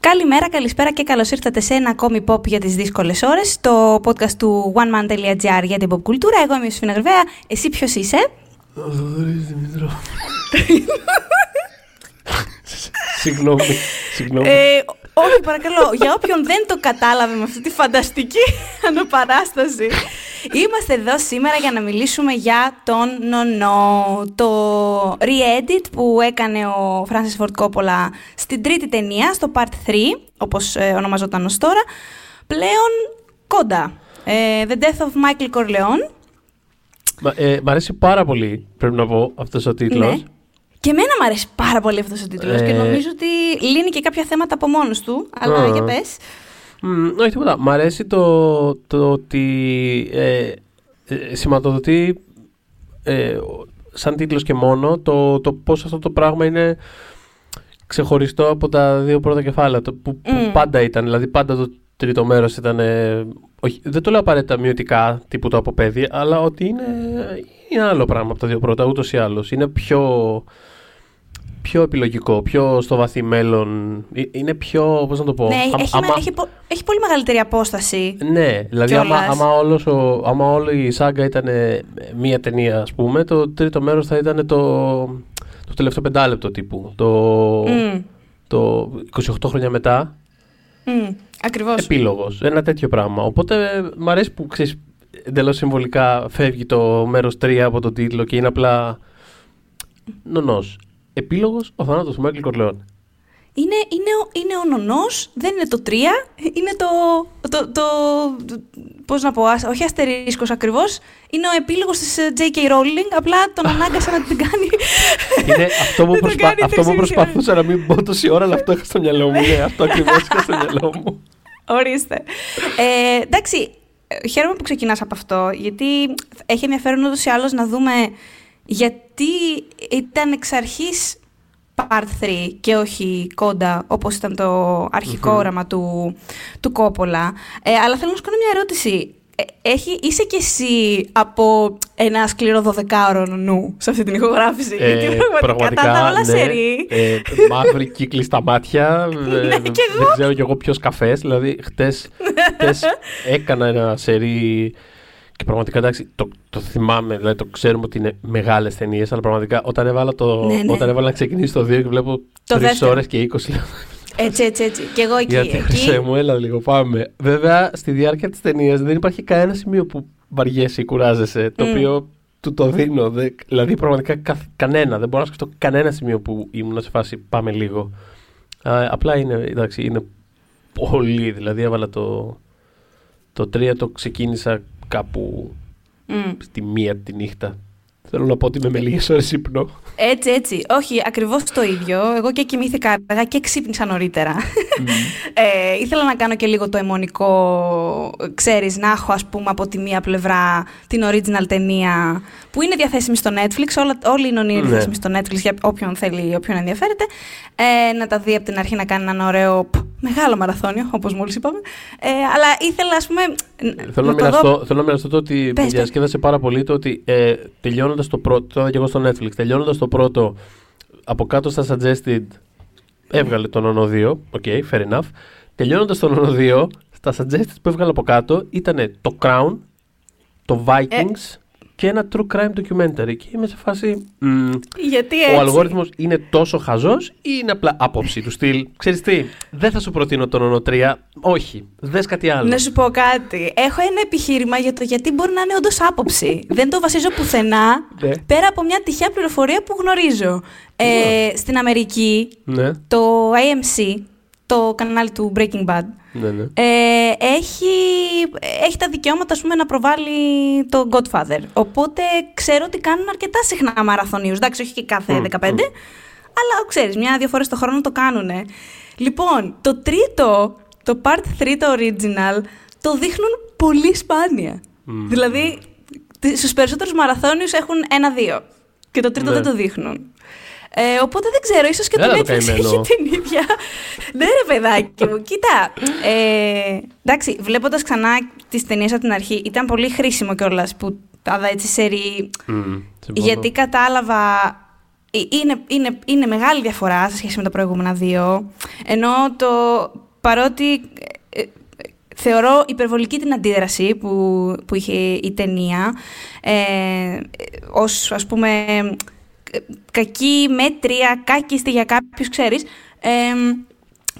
Καλημέρα, καλησπέρα και καλώς ήρθατε σε ένα ακόμη pop για τις δύσκολες ώρες, το podcast του oneman.gr για την pop κουλτούρα. Εγώ είμαι η Σοφία Νερβαία. Εσύ ποιος είσαι? Γρήγορης Δημητρό. Συγγνώμη. Όχι, παρακαλώ. Για όποιον δεν το κατάλαβε με αυτή τη φανταστική αναπαράσταση, είμαστε εδώ σήμερα για να μιλήσουμε για τον Νονό, το re-edit που έκανε ο Francis Ford Coppola στην τρίτη ταινία, στο Part 3, όπως ονομαζόταν ως τώρα, πλέον κοντά. The Death of Michael Corleone. Μ' αρέσει πάρα πολύ, πρέπει να πω, αυτός ο τίτλος. Ναι. Και εμένα μου αρέσει πάρα πολύ αυτός ο τίτλος και νομίζω ότι λύνει και κάποια θέματα από μόνος του, αλλά για πες. Όχι τίποτα. Μ' αρέσει το ότι σηματοδοτεί σαν τίτλος και μόνο το πώς αυτό το πράγμα είναι ξεχωριστό από τα δύο πρώτα κεφάλαια που πάντα ήταν. Δηλαδή πάντα το τρίτο μέρος ήταν, όχι, δεν το λέω απαραίτητα μειωτικά τύπου το αποπέδι, αλλά ότι είναι άλλο πράγμα από τα δύο πρώτα ούτως ή άλλως. Είναι πιο επιλογικό, πιο στο βαθύ μέλλον. Είναι πιο, πώς να το πω... Ναι, έχει πολύ μεγαλύτερη απόσταση. Ναι, δηλαδή άμα όλη η σάγκα ήταν μία ταινία, ας πούμε, το τρίτο μέρος θα ήταν το τελευταίο πεντάλεπτο τύπου. Το 28 χρόνια μετά. Ακριβώς. Επίλογος, ένα τέτοιο πράγμα. Οπότε μ' αρέσει που, ξέρεις, εντελώς συμβολικά φεύγει το μέρος 3 από τον τίτλο και είναι απλά νονός. Επίλογος, ο θάνατος του Μάικλ Κορλεόν. Είναι ο νονός, δεν είναι το 3, είναι το πώς να πω, όχι αστερίσκος ακριβώς, είναι ο επίλογος της J.K. Rowling, απλά τον ανάγκασα να την κάνει. Είναι αυτό που προσπαθούσα να μην πω τόση ώρα, αλλά αυτό είχα στο μυαλό μου, ναι, αυτό ακριβώς είχα στο μυαλό μου. Ορίστε. Εντάξει, χαίρομαι που ξεκινάς από αυτό, γιατί έχει ενδιαφέρον ούτως ή άλλως να δούμε γιατί ήταν εξ αρχής Part 3 και όχι κόντα, όπως ήταν το αρχικό όραμα του Κόπολα. Αλλά θέλω να σου κάνω μια ερώτηση. Είσαι κι εσύ από ένα σκληρό 12ωρο νου σε αυτή την ηχογράφηση? Γιατί πραγματικά όλα σερί. Μαύρη κύκλη στα μάτια. Δεν ξέρω κι εγώ ποιος καφές. Δηλαδή χτες έκανα ένα σερί. Και πραγματικά, εντάξει, το θυμάμαι, δηλαδή το ξέρουμε ότι είναι μεγάλες ταινίες, αλλά πραγματικά όταν έβαλα να ξεκινήσει το 2 και βλέπω 3 ώρες και 20 λεπτά. Έτσι. Και εγώ εκεί. Γιατί χρυσέ μου, έλα λίγο, πάμε. Βέβαια, στη διάρκεια της ταινίας δεν υπάρχει κανένα σημείο που βαριέσαι ή κουράζεσαι, το οποίο του το δίνω. Δηλαδή, πραγματικά κανένα. Δεν μπορώ να σκεφτώ κανένα σημείο που ήμουν σε φάση πάμε λίγο. Απλά είναι, εντάξει, είναι πολύ. Δηλαδή, έβαλα το 3, το ξεκίνησα κάπου στη μία τη νύχτα. Θέλω να πω ότι είμαι με λίγες ώρες ύπνο. Έτσι. Όχι, ακριβώς το ίδιο. Εγώ και κοιμήθηκα αργά και ξύπνησα νωρίτερα. Ήθελα να κάνω και λίγο το αιμονικό, ξέρεις, να έχω, ας πούμε, από τη μία πλευρά την original ταινία που είναι διαθέσιμη στο Netflix. Όλοι οι νονοί είναι διαθέσιμοι στο Netflix για όποιον θέλει, όποιον ενδιαφέρεται. Να τα δει από την αρχή, να κάνει έναν ωραίο μεγάλο μαραθώνιο, όπως μόλις είπαμε. Αλλά ήθελα, ας πούμε. Θέλω να μοιραστώ το ότι με διασκέδασε πάρα πολύ το ότι τελειώνοντας το πρώτο. Τώρα και εγώ στο Netflix, τελειώνοντας το πρώτο, από κάτω στα suggested έβγαλε τον Νονό 2. Okay, fair enough. Τελειώνοντας τον Νονό 2, στα suggested που έβγαλε από κάτω ήταν το Crown, το Vikings και ένα true crime documentary. Και είμαι σε φάση. Γιατί έτσι? Ο αλγόριθμος είναι τόσο χαζός ή είναι απλά άποψη του στυλ? Ξέρεις τι, δεν θα σου προτείνω τον Νονό 3. Όχι, δες κάτι άλλο. Να σου πω κάτι. Έχω ένα επιχείρημα για το γιατί μπορεί να είναι όντως άποψη. Δεν το βασίζω πουθενά πέρα από μια τυχαία πληροφορία που γνωρίζω. Στην Αμερική, το AMC, το κανάλι του Breaking Bad, έχει τα δικαιώματα, ας πούμε, να προβάλλει το Godfather. Οπότε ξέρω ότι κάνουν αρκετά συχνά μαραθωνίους. Εντάξει, όχι και κάθε 15, αλλά ξέρεις, μια-δύο φορές το χρόνο το κάνουνε. Λοιπόν, το τρίτο, το Part 3, το original, το δείχνουν πολύ σπάνια. Δηλαδή, στους περισσότερους μαραθώνιους έχουν ένα-δύο. Και το τρίτο δεν το δείχνουν. Οπότε δεν ξέρω, ίσως και το Netflix έχει την ίδια. Ναι, ρε παιδάκι μου, κοίτα. Εντάξει, βλέποντας ξανά τις ταινίες από την αρχή, ήταν πολύ χρήσιμο κιόλας που τα είδα έτσι σερί. Γιατί κατάλαβα. Είναι μεγάλη διαφορά σε σχέση με τα προηγούμενα δύο. Ενώ το. Παρότι. Θεωρώ υπερβολική την αντίδραση που είχε η ταινία ως, ας πούμε, κακή μέτρια, κάκιστη για κάποιους, ξέρεις.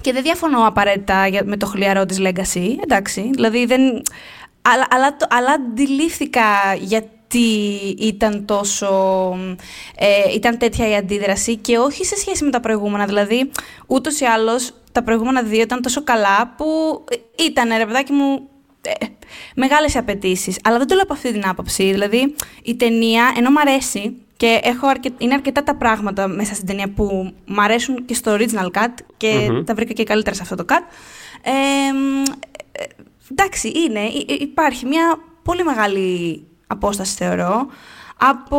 Και δεν διαφωνώ απαραίτητα με το χλιαρό της Legacy, εντάξει. Δηλαδή, αλλά αντιλήφθηκα γιατί ήταν τόσο... ήταν τέτοια η αντίδραση και όχι σε σχέση με τα προηγούμενα. Δηλαδή, ούτως ή άλλως, τα προηγούμενα δύο ήταν τόσο καλά που ήταν, ρε παιδάκι μου, μεγάλες απαιτήσεις. Αλλά δεν το λέω από αυτή την άποψη. Δηλαδή, η ταινία, ενώ μ' αρέσει και είναι αρκετά τα πράγματα μέσα στην ταινία που μ' αρέσουν και στο original cut και τα βρήκα και καλύτερα σε αυτό το cut. Εντάξει, υπάρχει μια πολύ μεγάλη απόσταση, θεωρώ, από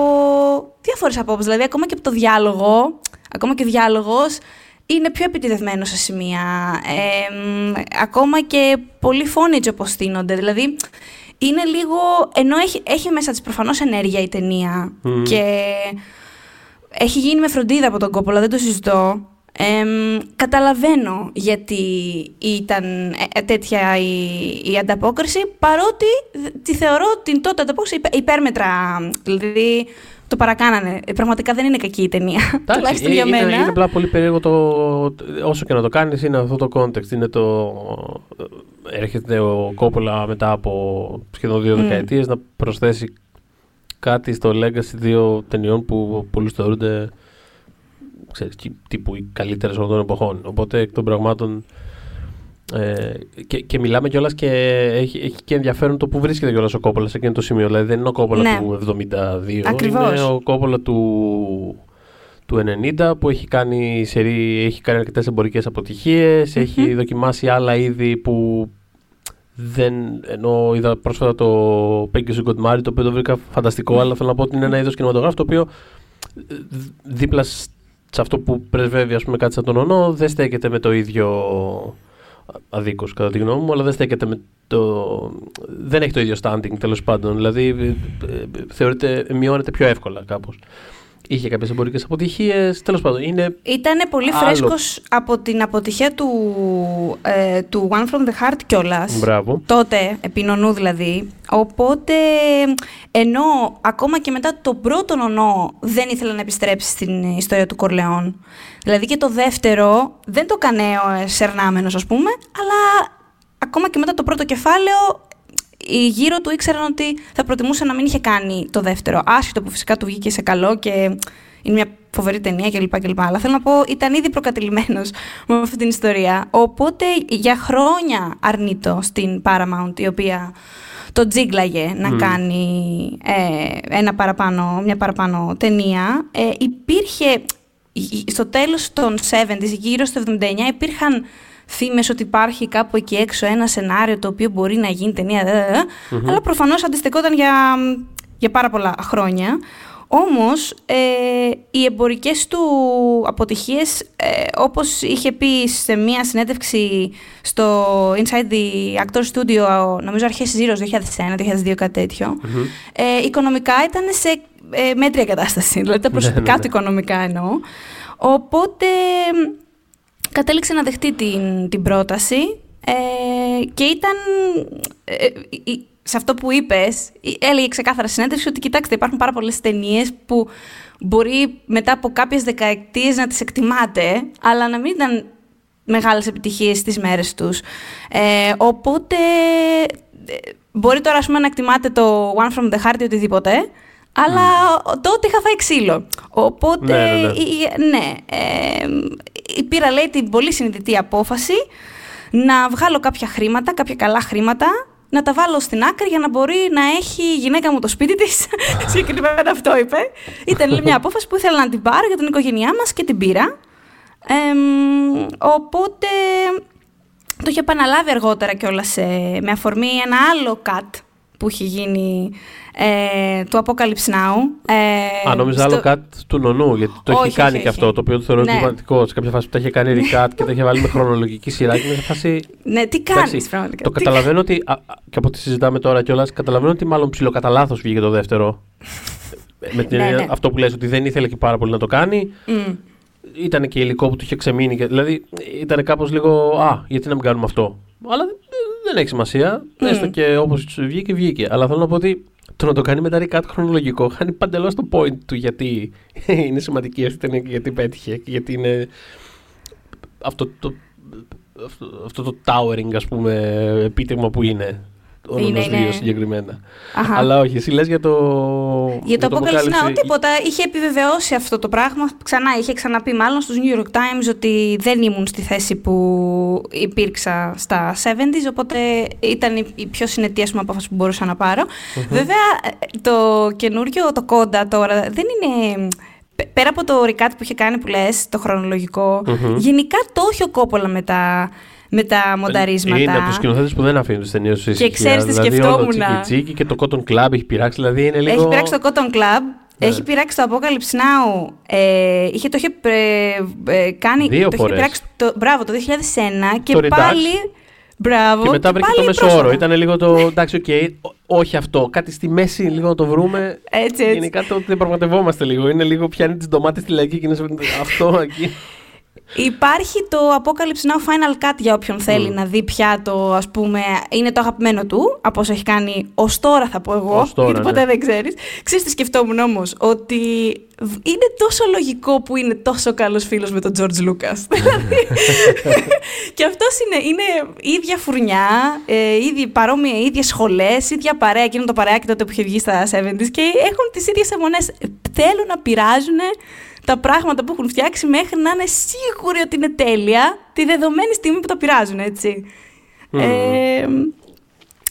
διάφορες απόψεις. Δηλαδή, ακόμα και από το διάλογο, ακόμα και ο διάλογος, είναι πιο επιτυδευμένο σε σημεία, ακόμα και πολύ φόνιτζ όπως στείνονται. Δηλαδή, είναι λίγο... Ενώ έχει μέσα της προφανώς ενέργεια η ταινία και έχει γίνει με φροντίδα από τον Κόπολα, δεν το συζητώ. Καταλαβαίνω γιατί ήταν τέτοια η ανταπόκριση, παρότι τη θεωρώ την τότε ανταπόκριση υπέρμετρα. Δηλαδή... Το παρακάνανε. Πραγματικά δεν είναι κακή η ταινία. Τουλάχιστον για μένα. Είναι απλά πολύ περίεργο όσο και να το κάνεις, είναι αυτό το context. Είναι έρχεται ο Κόπολα μετά από σχεδόν 2 δεκαετίες να προσθέσει κάτι στο legacy 2 ταινιών που πολλοί θεωρούνται τύπου οι καλύτερες όλων των εποχών. Οπότε εκ των πραγμάτων. Και μιλάμε κιόλας και έχει και ενδιαφέρον το που βρίσκεται κιόλας ο Κόπολα σε εκείνο το σημείο. Δηλαδή δεν είναι ο Κόπολα του 72, ακριβώς. Είναι ο Κόπολα του 90 που έχει κάνει αρκετές εμπορικές αποτυχίες, έχει δοκιμάσει άλλα είδη που δεν. Ενώ είδα πρόσφατα το Peggy Sue Got Married, το οποίο το βρήκα φανταστικό, αλλά θέλω να πω ότι είναι ένα είδος κινηματογράφου το οποίο δίπλα σε αυτό που πρεσβεύει, ας πούμε, κάτι σαν τον ονό, δεν στέκεται με το ίδιο. Αδίκως κατά τη γνώμη μου, αλλά δεν στέκεται με δεν έχει το ίδιο standing, τέλος πάντων. Δηλαδή θεωρείται, μειώνεται πιο εύκολα κάπως. Είχε κάποιες εμπορικές αποτυχίες, τέλος πάντων. Ήτανε πολύ φρέσκος από την αποτυχία του One From The Heart κιόλας. Μπράβο. Τότε, επί νονού δηλαδή. Οπότε, ενώ ακόμα και μετά τον πρώτο νονό δεν ήθελε να επιστρέψει στην ιστορία του Κορλεόν. Δηλαδή και το δεύτερο δεν το έκανε σερνάμενος, ας πούμε, αλλά ακόμα και μετά το πρώτο κεφάλαιο γύρω του ήξεραν ότι θα προτιμούσε να μην είχε κάνει το δεύτερο. Άσχετο που φυσικά του βγήκε σε καλό και είναι μια φοβερή ταινία κλπ. Αλλά θέλω να πω, ήταν ήδη προκατειλημμένος με αυτή την ιστορία. Οπότε για χρόνια αρνείτο στην Paramount, η οποία το τζίγκλαγε να κάνει μια παραπάνω ταινία. Υπήρχε στο τέλος των 70s, γύρω στο 79, υπήρχαν φήμες ότι υπάρχει κάπου εκεί έξω ένα σενάριο το οποίο μπορεί να γίνει ταινία, αλλά προφανώς αντιστεκόταν για πάρα πολλά χρόνια. Όμως, οι εμπορικές του αποτυχίες, όπως είχε πει σε μία συνέντευξη στο Inside the Actor Studio, νομίζω αρχές της 2001-2002, κάτι τέτοιο, οικονομικά ήταν σε μέτρια κατάσταση, δηλαδή τα προσωπικά του οικονομικά εννοώ. Οπότε... Κατέληξε να δεχτεί την πρόταση και ήταν σε αυτό που είπες, έλεγε ξεκάθαρα συνέντευξη ότι κοιτάξτε, υπάρχουν πάρα πολλές ταινίες που μπορεί μετά από κάποιες δεκαετίες να τις εκτιμάτε, αλλά να μην ήταν μεγάλες επιτυχίες στις μέρες τους. Οπότε μπορεί τώρα, ας πούμε, να εκτιμάτε το One From The Heart ή οτιδήποτε, αλλά τότε είχα φάει ξύλο. Οπότε, πήρα, λέει, την πολύ συνειδητή απόφαση να βγάλω κάποια χρήματα, κάποια καλά χρήματα, να τα βάλω στην άκρη για να μπορεί να έχει η γυναίκα μου το σπίτι της. Συγκεκριμένα αυτό είπε. Ήταν μια απόφαση που ήθελα να την πάρω για την οικογένειά μας και την πήρα. Οπότε, το είχε επαναλάβει αργότερα κιόλας με αφορμή ένα άλλο cut που έχει γίνει του Apocalypse Now. Νόμιζα άλλο κάτι του Νονού, γιατί το έχει κάνει και αυτό, το οποίο το θεωρώ σημαντικό. Σε κάποια φάση που τα είχε κάνει recap και τα είχε βάλει με χρονολογική σειρά και με φάση. Ναι, τι κάνεις πραγματικά. Το καταλαβαίνω ότι. Και από ό,τι συζητάμε τώρα κιόλας, καταλαβαίνω ότι μάλλον κατά λάθος βγήκε το δεύτερο. Με την έννοια αυτό που λες, ότι δεν ήθελε και πάρα πολύ να το κάνει. Ήταν και υλικό που του είχε ξεμείνει. Δηλαδή ήταν κάπως λίγο. Α, γιατί να μην κάνουμε αυτό. Αλλά δεν έχει σημασία. Έστω και όπως βγήκε, βγήκε. Αλλά θέλω να πω ότι το να το κάνει μετά κάτι χρονολογικό χάνει παντελώς το point του γιατί είναι σημαντική αυτή η ταινία και γιατί πέτυχε. Και γιατί είναι αυτό το towering, ας πούμε, επίτευγμα που είναι. Ο Νονός 2 συγκεκριμένα. Αχα. Αλλά όχι, εσύ λες για το. Για το Apocalypse Now, τίποτα. Είχε επιβεβαιώσει αυτό το πράγμα. Είχε ξαναπεί μάλλον στους New York Times ότι δεν ήμουν στη θέση που υπήρξα στα 70s, οπότε ήταν η πιο συνετή, ας πούμε, απόφαση που μπορούσα να πάρω. Βέβαια, το καινούριο, το κόντα τώρα, δεν είναι. Πέρα από το recap που είχε κάνει που λες, το χρονολογικό, γενικά το όχι ο Κόπολα με τα μονταρίσματα. Είναι από τους σκηνοθέτες που δεν αφήνουν τις ταινίες τους. Και ξέρεις τι σκεφτόμουν. Δηλαδή, τσίκι και το Cotton Club έχει πειράξει. Δηλαδή είναι λίγο. Έχει πειράξει το Cotton Club, ναι. Έχει πειράξει το Apocalypse Now. Το είχε κάνει. Δύο φορές. Μπράβο, το 2001 και το πάλι. Μπράβο, και μετά βρήκε το μεσόωρο. Ήταν λίγο το. Εντάξει, όχι αυτό. Κάτι στη μέση, λίγο να το βρούμε. Έτσι. Γενικά το διαπραγματευόμαστε λίγο. Είναι λίγο πιάνει τις ντομάτες στη λαϊκή και αυτό εκεί. Υπάρχει το Apocalypse Now Final Cut για όποιον θέλει να δει πια το, ας πούμε, είναι το αγαπημένο του, από όσο έχει κάνει ως τώρα, θα πω εγώ, τώρα, γιατί ποτέ δεν ξέρεις. Ξέρεις τι σκεφτόμουν όμως, ότι είναι τόσο λογικό που είναι τόσο καλός φίλος με τον George Lucas. Δηλαδή, και αυτός είναι ίδια φουρνιά, παρόμοια, ίδιες σχολές, ίδια παρέα, εκείνο το παρέακι τότε που είχε βγει στα 70's και έχουν τις ίδιες αιμονές, θέλουν να πειράζουν τα πράγματα που έχουν φτιάξει μέχρι να είναι σίγουροι ότι είναι τέλεια τη δεδομένη στιγμή που τα πειράζουν, έτσι.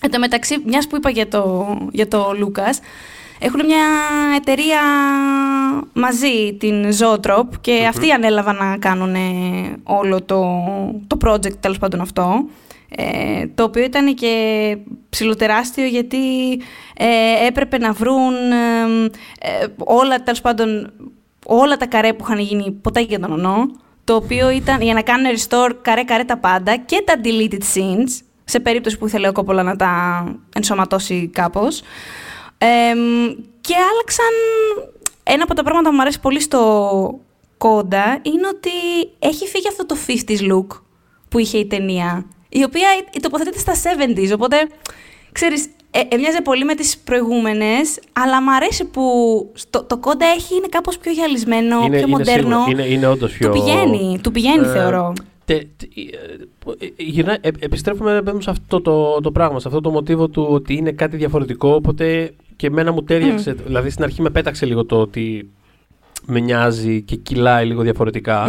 Εν τω μεταξύ, μιας που είπα για το Λούκας, έχουν μια εταιρεία μαζί, την Zoetrope, και αυτοί ανέλαβαν να κάνουν όλο το project, τέλος πάντων αυτό. Το οποίο ήταν και ψιλοτεράστιο γιατί έπρεπε να βρουν όλα, τέλος πάντων, όλα τα καρέ που είχαν γίνει ποτέ για τον Νονό, το οποίο ήταν για να κάνουν restore καρέ-καρέ τα πάντα και τα deleted scenes, σε περίπτωση που ήθελε ο Κόπολα να τα ενσωματώσει κάπως. Και άλλαξαν. Ένα από τα πράγματα που μου αρέσει πολύ στο κόντα είναι ότι έχει φύγει αυτό το 50s look που είχε η ταινία, η οποία τοποθετείται στα 70s, οπότε, ξέρεις, μοιάζει πολύ με τις προηγούμενες, αλλά μου αρέσει που το κόντα είναι κάπως πιο γυαλισμένο, πιο μοντέρνο. Είναι όντως πιο. Του πηγαίνει, θεωρώ. Επιστρέφουμε σε αυτό το πράγμα, σε αυτό το μοτίβο του ότι είναι κάτι διαφορετικό, οπότε και εμένα μου τέριαξε. Δηλαδή στην αρχή με πέταξε λίγο το ότι με νοιάζει και κυλάει λίγο διαφορετικά.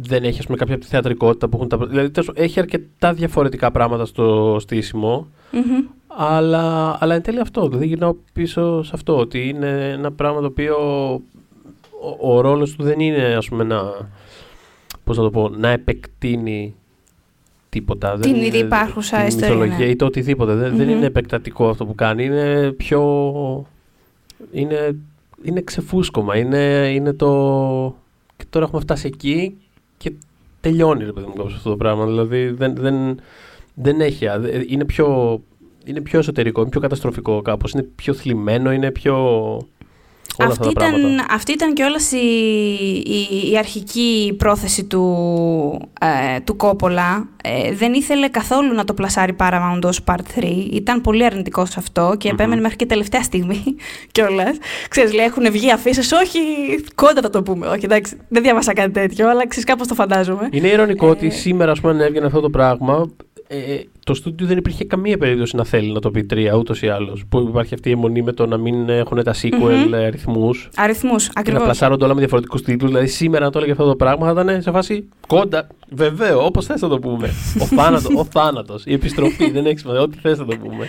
Δεν έχει, ας πούμε, κάποια θεατρικότητα που έχουν τα. Δηλαδή, έχει αρκετά διαφορετικά πράγματα στο στήσιμο. Αλλά εν τέλει αυτό. Δηλαδή, γυρνάω πίσω σε αυτό. Ότι είναι ένα πράγμα το οποίο ο ρόλος του δεν είναι, ας πούμε, να επεκτείνει τίποτα. Την ήδη υπάρχουσα ιστορία. Ή το οτιδήποτε. Δεν είναι επεκτατικό αυτό που κάνει. Είναι πιο. Είναι ξεφούσκωμα. Είναι το. Και τώρα έχουμε φτάσει εκεί. Και τελειώνει, ρε παιδί μου, αυτό το πράγμα. Δηλαδή δεν έχει. Είναι πιο εσωτερικό, είναι πιο καταστροφικό κάπως. Είναι πιο θλιμμένο, είναι πιο. Όλα αυτά τα πράγματα. Αυτή ήταν κιόλας η αρχική πρόθεση του Κόπολα. Δεν ήθελε καθόλου να το πλασάρει Paramount ως Part 3. Ήταν πολύ αρνητικός σε αυτό και επέμενε μέχρι και τελευταία στιγμή κιόλας. Ξέρεις, λέει, έχουν βγει αφήσεις. Όχι, κόντα θα το πούμε. Όχι, εντάξει, δεν διάβασα κάτι τέτοιο, αλλά ξέρεις, κάπως το φαντάζομαι. Είναι ειρωνικό ότι σήμερα, ας πούμε, αν έβγαινε αυτό το πράγμα, το στούντιο δεν υπήρχε καμία περίπτωση να θέλει να το πει 3, ούτως ή άλλως. Που υπάρχει αυτή η αιμονή με το να μην έχουν τα sequel αριθμούς. Αριθμούς, ακριβώς. Να πλασάρονται όλα με διαφορετικούς τίτλους. Δηλαδή, σήμερα να το έλεγε αυτό το πράγμα θα ήταν σε φάση κόντα. Βεβαίω, όπως θες να το πούμε. Ο θάνατος, η επιστροφή, δεν έχει σημασία. Ό,τι θες να το πούμε.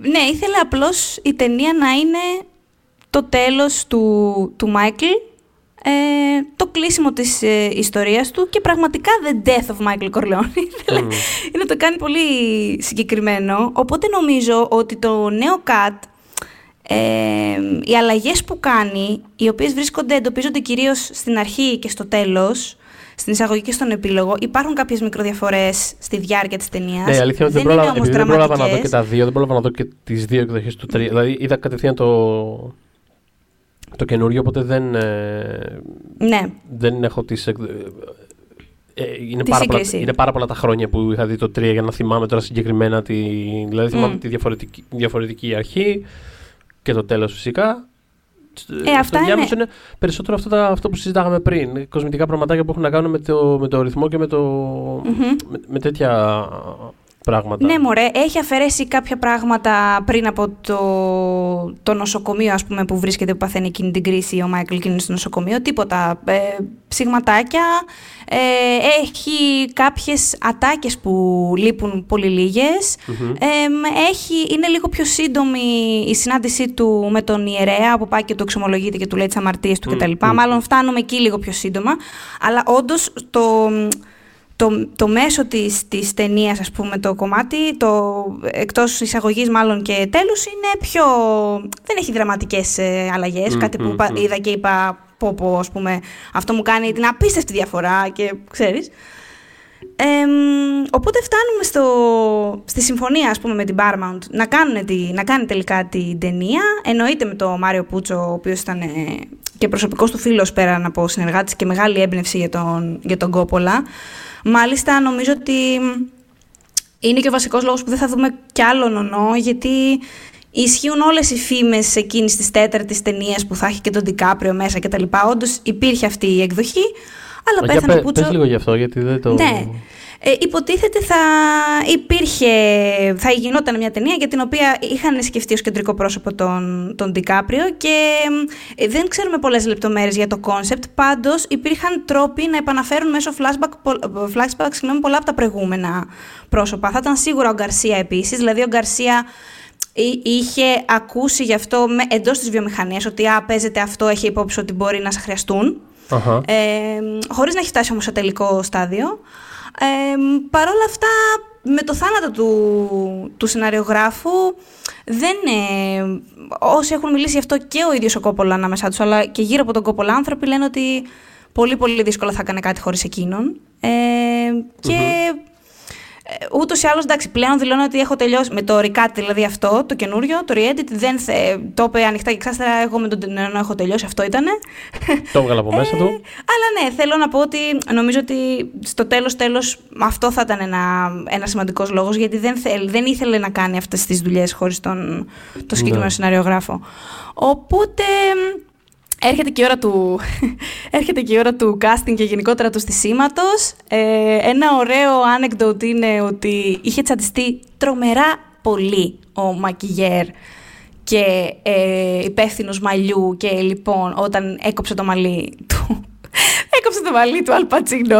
Ναι, ήθελα απλώς η ταινία να είναι το τέλος του Μάικλ. το κλείσιμο της ιστορίας του και πραγματικά the death of Michael Corleone. Είναι το κάνει πολύ συγκεκριμένο, οπότε νομίζω ότι το νέο cut, οι αλλαγές που κάνει, οι οποίες εντοπίζονται κυρίως στην αρχή και στο τέλος, στην εισαγωγή και στον επίλογο, υπάρχουν κάποιες μικροδιαφορές στη διάρκεια της ταινίας. Ναι, αλήθεια είναι ότι δεν πρόλαβα να δω και τα δύο, δεν πρόλαβα να δω και τις δύο εκδοχές του τρία. Δηλαδή είδα κατευθείαν το καινούριο, οπότε δεν έχω τις. Είναι πάρα πολλά τα χρόνια που είχα δει το 3 για να θυμάμαι τώρα συγκεκριμένα. Δηλαδή θυμάμαι τη διαφορετική αρχή και το τέλος φυσικά. Στο διάμεσο είναι περισσότερο αυτό που συζητάγαμε πριν. Κοσμητικά πραγματάκια που έχουν να κάνουν με το ρυθμό και με τέτοια πράγματα. Ναι, μωρέ, έχει αφαιρέσει κάποια πράγματα πριν από το νοσοκομείο, ας πούμε, που βρίσκεται, που παθαίνει εκείνη την κρίση ο Μάικλ και είναι στο νοσοκομείο. Τίποτα. Ψηγματάκια. Έχει κάποιες ατάκες που λείπουν πολύ λίγες. Είναι λίγο πιο σύντομη η συνάντησή του με τον ιερέα, που πάει και του εξομολογείται και του λέει τις αμαρτίες του κτλ. Μάλλον φτάνουμε εκεί λίγο πιο σύντομα. Αλλά όντως το μέσο της ταινίας, ας πούμε, το κομμάτι, εκτός εισαγωγής μάλλον και τέλους, είναι πιο. Δεν έχει δραματικές αλλαγές. Κάτι που είδα και είπα, πω, ας πούμε, αυτό μου κάνει την απίστευτη διαφορά και ξέρεις. Οπότε φτάνουμε στη συμφωνία, ας πούμε, με την Paramount να κάνει τελικά την ταινία. Εννοείται με τον Μάριο Πούτσο, ο οποίος ήταν και προσωπικός του φίλος, πέραν από συνεργάτης, και μεγάλη έμπνευση για τον Κόπολα. Μάλιστα, νομίζω ότι είναι και ο βασικός λόγος που δεν θα δούμε κι άλλο Νονό, γιατί ισχύουν όλες οι φήμες εκείνης της τέταρτης ταινίας που θα έχει και τον Ντικάπριο μέσα κτλ. Όντως υπήρχε αυτή η εκδοχή, αλλά πέθανε ο Πούτσο. Πες λίγο γι' αυτό, γιατί δεν το. Ναι. Υποτίθεται θα γινόταν μια ταινία για την οποία είχαν σκεφτεί ως κεντρικό πρόσωπο τον Ντικάπριο, και δεν ξέρουμε πολλές λεπτομέρειες για το κόνσεπτ. Πάντως υπήρχαν τρόποι να επαναφέρουν μέσω flashback πολλά από τα προηγούμενα πρόσωπα. Θα ήταν σίγουρα ο Γκαρσία επίσης. Δηλαδή ο Γκαρσία είχε ακούσει γι' αυτό εντός της βιομηχανίας ότι παίζεται αυτό, έχει υπόψη ότι μπορεί να σε χρειαστούν. Uh-huh. Χωρίς να έχει φτάσει όμως σε τελικό στάδιο. Παρ' όλα αυτά, με το θάνατο του σεναριογράφου, όσοι έχουν μιλήσει γι' αυτό, και ο ίδιος ο Κόπολα ανάμεσά τους, αλλά και γύρω από τον Κόπολα άνθρωποι, λένε ότι πολύ πολύ δύσκολα θα έκανε κάτι χωρίς εκείνον. Και ούτως ή άλλως, εντάξει, πλέον δηλώνω ότι έχω τελειώσει με το recut, δηλαδή αυτό το καινούριο, το re-edit. Το είπε ανοιχτά και ξάστερα, εγώ με τον Νενό έχω τελειώσει, αυτό ήτανε. Το έβγαλα από μέσα του. Αλλά ναι, θέλω να πω ότι νομίζω ότι στο τέλος αυτό θα ήταν ένα σημαντικός λόγος, γιατί δεν ήθελε να κάνει αυτές τις δουλειές χωρίς το συγκεκριμένο σεναριογράφο. Οπότε έρχεται και η ώρα του casting και γενικότερα του στισίματος. Ένα ωραίο anecdote είναι ότι είχε τσαντιστεί τρομερά πολύ ο μακιγέρ και υπεύθυνος μαλλιού και λοιπόν, όταν έκοψε το μαλλί του, έκοψε το μαλλί του Αλ Πατσίνο.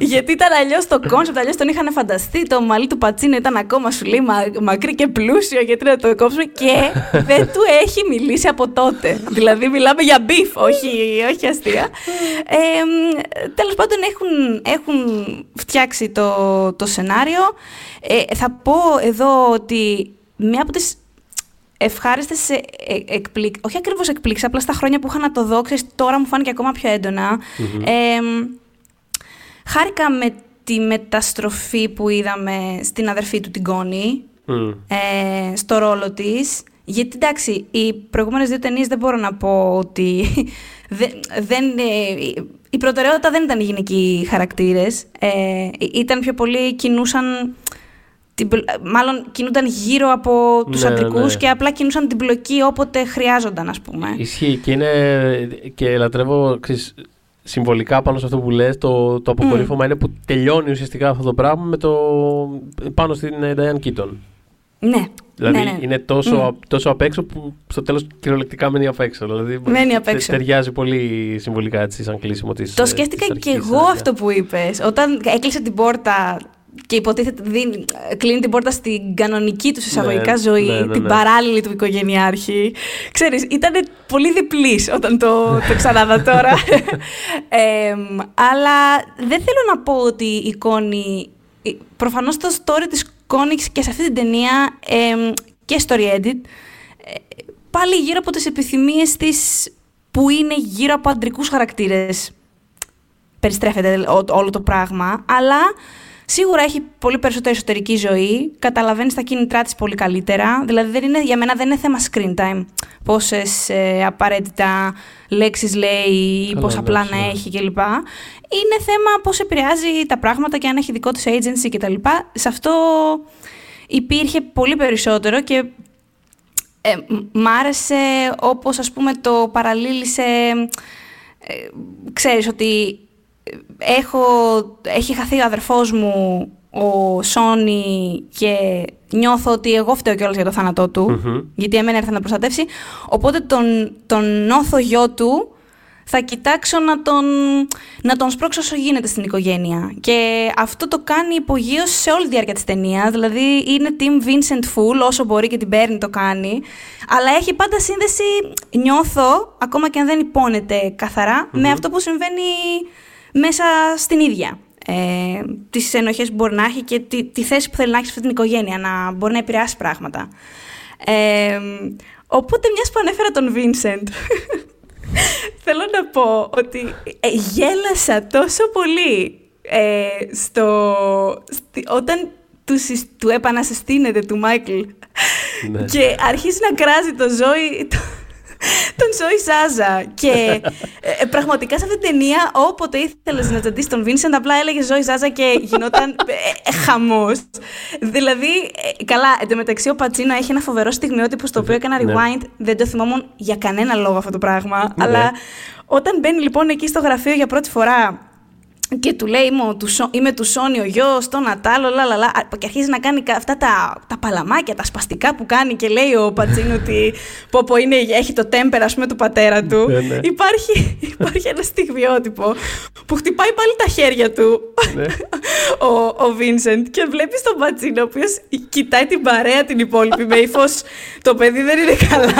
Γιατί ήταν αλλιώς το κόνσεπτ, αλλιώς τον είχαν φανταστεί. Το μαλλί του Πατσίνο ήταν ακόμα, σου λέει, μακρύ και πλούσιο, γιατί να το κόψουμε, και δεν του έχει μιλήσει από τότε. Δηλαδή, μιλάμε για μπιφ, όχι αστεία. Τέλος πάντων, έχουν φτιάξει το σενάριο. Θα πω εδώ ότι μία από τις ευχάριστες εκπλήξεις, όχι ακριβώς εκπλήξεις, απλά στα χρόνια που είχα να το δω, ξέρεις, τώρα μου φάνηκε ακόμα πιο έντονα. Χάρηκα με τη μεταστροφή που είδαμε στην αδερφή του, την Κόνη, στο ρόλο της. Γιατί, εντάξει, οι προηγούμενες δύο ταινίες δεν μπορώ να πω ότι η προτεραιότητα δεν ήταν οι γυναικοί χαρακτήρες. Ήταν πιο πολύ, μάλλον κινούνταν γύρω από τους αντρικούς και απλά κινούσαν την πλοκή όποτε χρειάζονταν, ας πούμε. Ισχύει, και λατρεύω, ξέρεις, συμβολικά πάνω σε αυτό που λες, το αποκορύφωμα είναι που τελειώνει ουσιαστικά αυτό το πράγμα πάνω στην Diane Keaton. Ναι. Δηλαδή είναι τόσο απ' έξω που στο τέλος κυριολεκτικά μένει απ' έξω. Δηλαδή ταιριάζει πολύ συμβολικά, έτσι, σαν κλείσιμο της. Το σκέφτηκα και εγώ αυτό που είπες. Όταν έκλεισε την πόρτα και υποτίθεται κλείνει την πόρτα στην κανονική τους εισαγωγικά ζωή, την παράλληλη του οικογενειάρχη. Ξέρεις, ήταν πολύ διπλής όταν το ξαναδα τώρα. Αλλά δεν θέλω να πω ότι η Κόνη, προφανώς το story της Κόνης και σε αυτή την ταινία και story edit, πάλι γύρω από τις επιθυμίες της που είναι γύρω από αντρικούς χαρακτήρες περιστρέφεται όλο το πράγμα, αλλά σίγουρα έχει πολύ περισσότερη εσωτερική ζωή, καταλαβαίνει τα κίνητρά της πολύ καλύτερα, δηλαδή για μένα δεν είναι θέμα screen time, πόσες απαραίτητα λέξεις λέει, καλά, πόσα πλάνα έχει κλπ. Είναι θέμα πώς επηρεάζει τα πράγματα και αν έχει δικό της agency κτλ. Σε αυτό υπήρχε πολύ περισσότερο και μ' άρεσε όπως ας πούμε το παραλήλησε, ξέρεις ότι έχει χαθεί ο αδερφός μου, ο Σόνι, και νιώθω ότι εγώ φταίω κιόλας για το θάνατό του, γιατί εμένα έρθει να προστατεύσει, οπότε τον νόθο γιο του θα κοιτάξω να τον σπρώξω όσο γίνεται στην οικογένεια. Και αυτό το κάνει υπογείως σε όλη τη διάρκεια της ταινίας. Δηλαδή είναι team Vincent Full, όσο μπορεί και την παίρνει το κάνει. Αλλά έχει πάντα σύνδεση, νιώθω, ακόμα και αν δεν υπώνεται καθαρά, με αυτό που συμβαίνει μέσα στην ίδια. Τις ενοχές που μπορεί να έχει και τη θέση που θέλει να έχει σε αυτή την οικογένεια, να μπορεί να επηρεάσει πράγματα. Οπότε μιας που ανέφερα τον Vincent, θέλω να πω ότι γέλασα τόσο πολύ όταν του επανασυστήνεται του Μάικλ και αρχίζει να κράζει τον Ζόι Σάζα. Και πραγματικά σε αυτή την ταινία, όποτε ήθελες να τσαντήσεις τον Βίνσεντ, απλά έλεγε Ζόι Σάζα και γινόταν χαμός. Δηλαδή, καλά, εντωμεταξύ ο Πατσίνο έχει ένα φοβερό στιγμιότυπο στο οποίο έκανα rewind. Δεν το θυμόμουν για κανένα λόγο αυτό το πράγμα. Αλλά όταν μπαίνει λοιπόν εκεί στο γραφείο για πρώτη φορά και του λέει είμαι του Σόνι ο γιος, το Νατάλο, λαλαλα, και αρχίζει να κάνει αυτά τα παλαμάκια, τα σπαστικά που κάνει και λέει ο Πατσίνο ότι έχει το τέμπερα ας πούμε του πατέρα του. Υπάρχει ένα στιγμιότυπο που χτυπάει πάλι τα χέρια του ο Βίνσεντ και βλέπεις τον Πατσίνο ο οποίος κοιτάει την παρέα την υπόλοιπη με ύφος το παιδί δεν είναι καλά.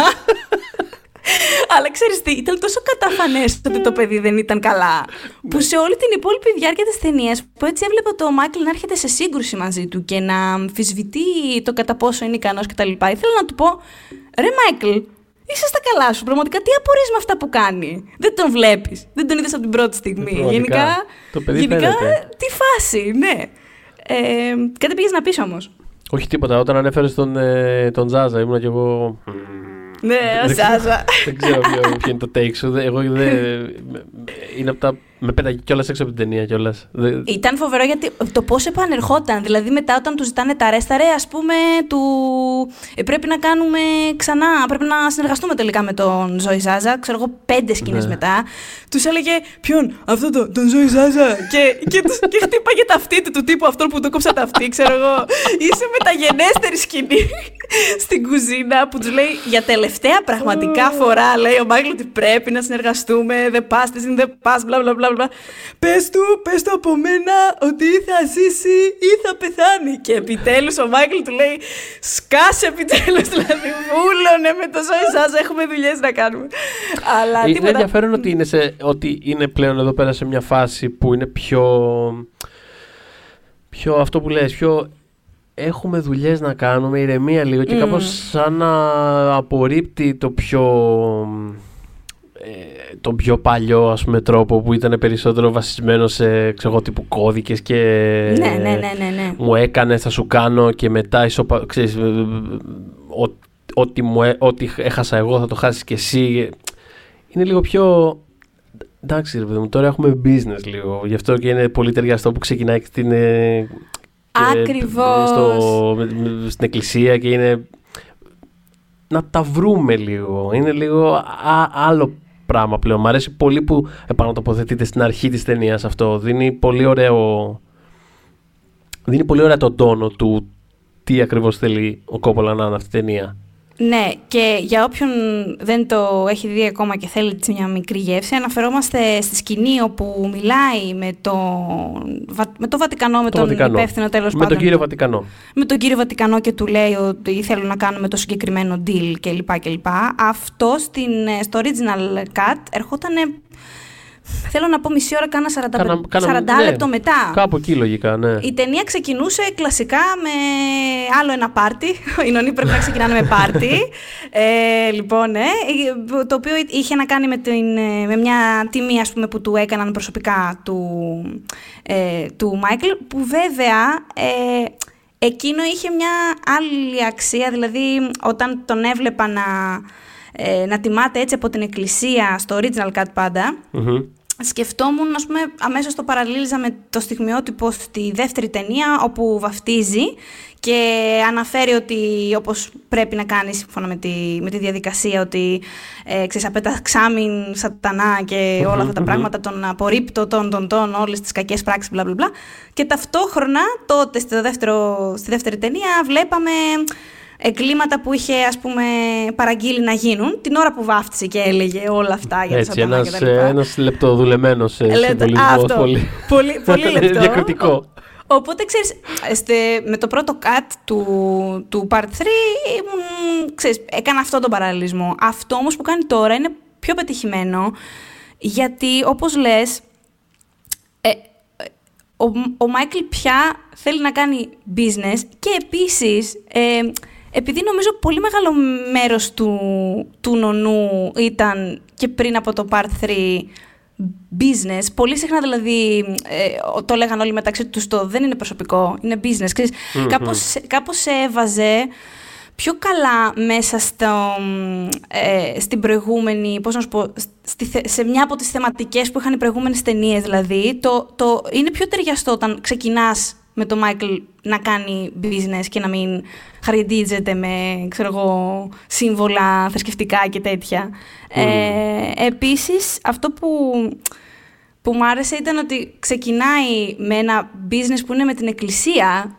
Αλλά ξέρεις τι, ήταν τόσο καταφανές ότι το παιδί δεν ήταν καλά, που σε όλη την υπόλοιπη διάρκεια της ταινίας, που έτσι έβλεπα το Μάικλ να έρχεται σε σύγκρουση μαζί του και να αμφισβητεί το κατά πόσο είναι ικανός κτλ. Ήθελα να του πω, ρε Μάικλ, είσαι στα καλά σου, πραγματικά τι απορείς με αυτά που κάνει. Δεν τον βλέπεις, δεν τον είδες από την πρώτη στιγμή. Γενικά τι φάση, ναι. Κάτι πήγες να πεις όμως. Όχι τίποτα, όταν ανέφερες τον Ζάζα ήμουν κι εγώ. Ναι, ο Ζάζα. Δεν ξέρω ποιο είναι το take σου. Εγώ είναι από τα. Με πέταγε κιόλας έξω από την ταινία κιόλας. Ήταν φοβερό γιατί το πώς επανερχόταν. Δηλαδή μετά όταν του ζητάνε τα ρέσταρε, ας πούμε, του πρέπει να κάνουμε ξανά. Πρέπει να συνεργαστούμε τελικά με τον Ζόι Ζάζα. Ξέρω εγώ 5 σκηνές μετά. Τους έλεγε ποιον, αυτό τον Ζόι Ζάζα. Και χτύπαγε τα αυτή του τύπου αυτόν που του κόψα τα αυτή. Ξέρω εγώ. Είσαι μεταγενέστερη σκηνή στην κουζίνα που του λέει για τελευταία πραγματικά φορά. Λέει ο Μάικλ ότι πρέπει να συνεργαστούμε. Δεν πα, τι είναι, δεν πα, μπλα μπλα. Πες του από μένα ότι θα ζήσει ή θα πεθάνει. Και επιτέλους ο Μάικλ του λέει σκάσε επιτέλους, δηλαδή βούλωνε με το Ζόι Σάζα, έχουμε δουλειές να κάνουμε. Αλλά είναι τίποτα. Ενδιαφέρον ότι είναι πλέον εδώ πέρα σε μια φάση που είναι πιο αυτό που λες, πιο έχουμε δουλειές να κάνουμε, ηρεμία λίγο και κάπως σαν να απορρίπτει το πιο παλιό ας πούμε τρόπο που ήταν περισσότερο βασισμένο σε τύπου κώδικες και ναι. Μου έκανε θα σου κάνω και μετά ξέρεις, ό,τι έχασα εγώ θα το χάσεις και εσύ. Είναι λίγο πιο εντάξει ρε παιδί μου, τώρα έχουμε business λίγο, γι' αυτό και είναι πολύ ταιριαστό που ξεκινάει και ακριβώς στην εκκλησία και είναι να τα βρούμε λίγο, είναι λίγο άλλο πράγμα πλέον. Μ' αρέσει πολύ που επανατοποθετείται στην αρχή της ταινίας αυτό. Δίνει πολύ ωραία τον τόνο του τι ακριβώς θέλει ο Κόπολα να είναι αυτή η ταινία. Ναι, και για όποιον δεν το έχει δει ακόμα και θέλει μια μικρή γεύση, αναφερόμαστε στη σκηνή όπου μιλάει με το Βατικανό, με τον υπεύθυνο τέλος πάντων. Με τον κύριο Βατικανό. Με τον κύριο Βατικανό και του λέει ότι θέλω να κάνουμε το συγκεκριμένο deal κλπ. Αυτό στο original cut ερχότανε, θέλω να πω μισή ώρα, κάνα 40 λεπτό μετά. Κάπου εκεί λογικά, ναι. Η ταινία ξεκινούσε κλασικά με άλλο ένα πάρτι. Οι νονοί πρέπει να ξεκινάνε με πάρτι. Το οποίο είχε να κάνει με μια τιμή, ας πούμε, που του έκαναν προσωπικά του Μάικλ, που βέβαια... εκείνο είχε μια άλλη αξία, δηλαδή όταν τον έβλεπα να τιμάται έτσι από την εκκλησία στο original cut πάντα, mm-hmm. σκεφτόμουν, ας πούμε, αμέσως το παραλλήλιζα με το στιγμιότυπο στη δεύτερη ταινία όπου βαφτίζει και αναφέρει ότι όπως πρέπει να κάνει σύμφωνα με τη διαδικασία, ότι ξέρεις, απέταξάμιν σατανά και όλα αυτά τα πράγματα, τον απορρίπτω, τον, όλες τις κακές πράξεις, bla, bla, bla. Και ταυτόχρονα τότε στη δεύτερη ταινία βλέπαμε εγκλήματα που είχε, ας πούμε, παραγγείλει να γίνουν την ώρα που βάφτισε και έλεγε όλα αυτά για τους σατανά και τα λοιπά. Έτσι, ένας λεπτοδουλεμένος συμβολισμός, πολύ λεπτό. Διακριτικό. Οπότε, ξέρεις, με το πρώτο cut του Part 3, ξέρεις, έκανα αυτό τον παραλληλισμό. Αυτό όμως που κάνει τώρα είναι πιο πετυχημένο, γιατί όπως λες, ο Μάικλ πια θέλει να κάνει business και επίσης, επειδή νομίζω πολύ μεγάλο μέρος του νονού ήταν και πριν από το Part 3, business, πολύ συχνά δηλαδή το λέγαν όλοι μεταξύ τους, το δεν είναι προσωπικό, είναι business. Ξέρεις, κάπως έβαζε πιο καλά μέσα στην προηγούμενη, πώς να σου πω, σε μια από τις θεματικές που είχαν οι προηγούμενες ταινίες, δηλαδή, είναι πιο ταιριαστό όταν ξεκινάς με τον Μάικλ να κάνει business και να μην χαριντίζεται με, ξέρω εγώ, σύμβολα θρησκευτικά και τέτοια. Επίσης, αυτό που μου άρεσε ήταν ότι ξεκινάει με ένα business που είναι με την εκκλησία,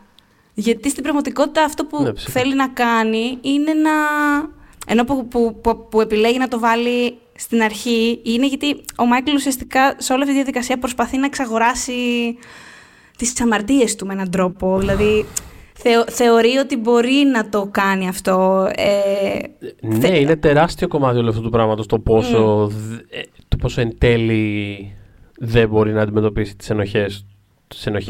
γιατί στην πραγματικότητα αυτό που θέλει να κάνει είναι να... Ενώ που επιλέγει να το βάλει στην αρχή, είναι γιατί ο Μάικλ ουσιαστικά σε όλη αυτή τη διαδικασία προσπαθεί να εξαγοράσει τις αμαρτίες του με έναν τρόπο, δηλαδή θεωρεί ότι μπορεί να το κάνει αυτό. Είναι τεράστιο κομμάτι όλο αυτό του πράγματος, το πόσο εν τέλει δεν μπορεί να αντιμετωπίσει τις ενοχές του. Ναι,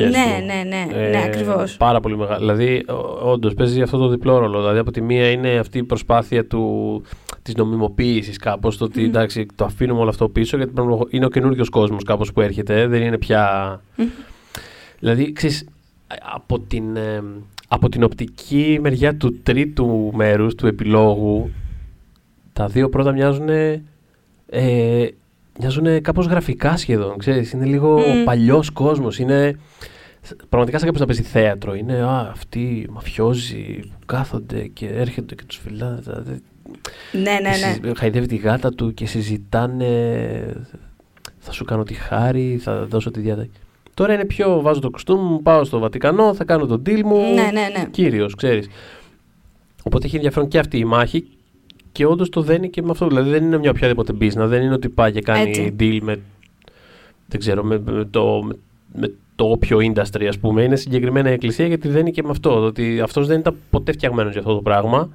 ακριβώς. Πάρα πολύ μεγάλο. Δηλαδή, όντως, παίζει αυτό το διπλό ρόλο. Δηλαδή, από τη μία είναι αυτή η προσπάθεια της νομιμοποίησης κάπως, το ότι εντάξει, το αφήνουμε όλο αυτό πίσω, γιατί είναι ο καινούριος κόσμος κάπως που έρχεται, δεν είναι πια... Δηλαδή, ξέρεις, από την οπτική μεριά του τρίτου μέρους, του επιλόγου, τα δύο πρώτα μοιάζουν κάπως γραφικά σχεδόν, ξέρεις. Είναι λίγο ο παλιός κόσμος, είναι πραγματικά σαν κάποιος να παίζει θέατρο. Είναι αυτοί οι μαφιόζοι που κάθονται και έρχονται και τους φυλάνε. Ναι. Χαϊδεύει τη γάτα του και συζητάνε, θα σου κάνω τη χάρη, θα δώσω τη διάταξη. Τώρα είναι πιο βάζω το κουστούμι μου, πάω στο Βατικανό, θα κάνω τον deal μου, κύριος, ξέρεις. Οπότε έχει ενδιαφέρον και αυτή η μάχη και όντως το δένει και με αυτό. Δηλαδή δεν είναι μια οποιαδήποτε business, δεν είναι ότι πάει και κάνει deal με, δεν ξέρω, με το όποιο industry, ας πούμε. Είναι συγκεκριμένα η εκκλησία, γιατί δένει και με αυτό. Ότι αυτός δεν ήταν ποτέ φτιαγμένος για αυτό το πράγμα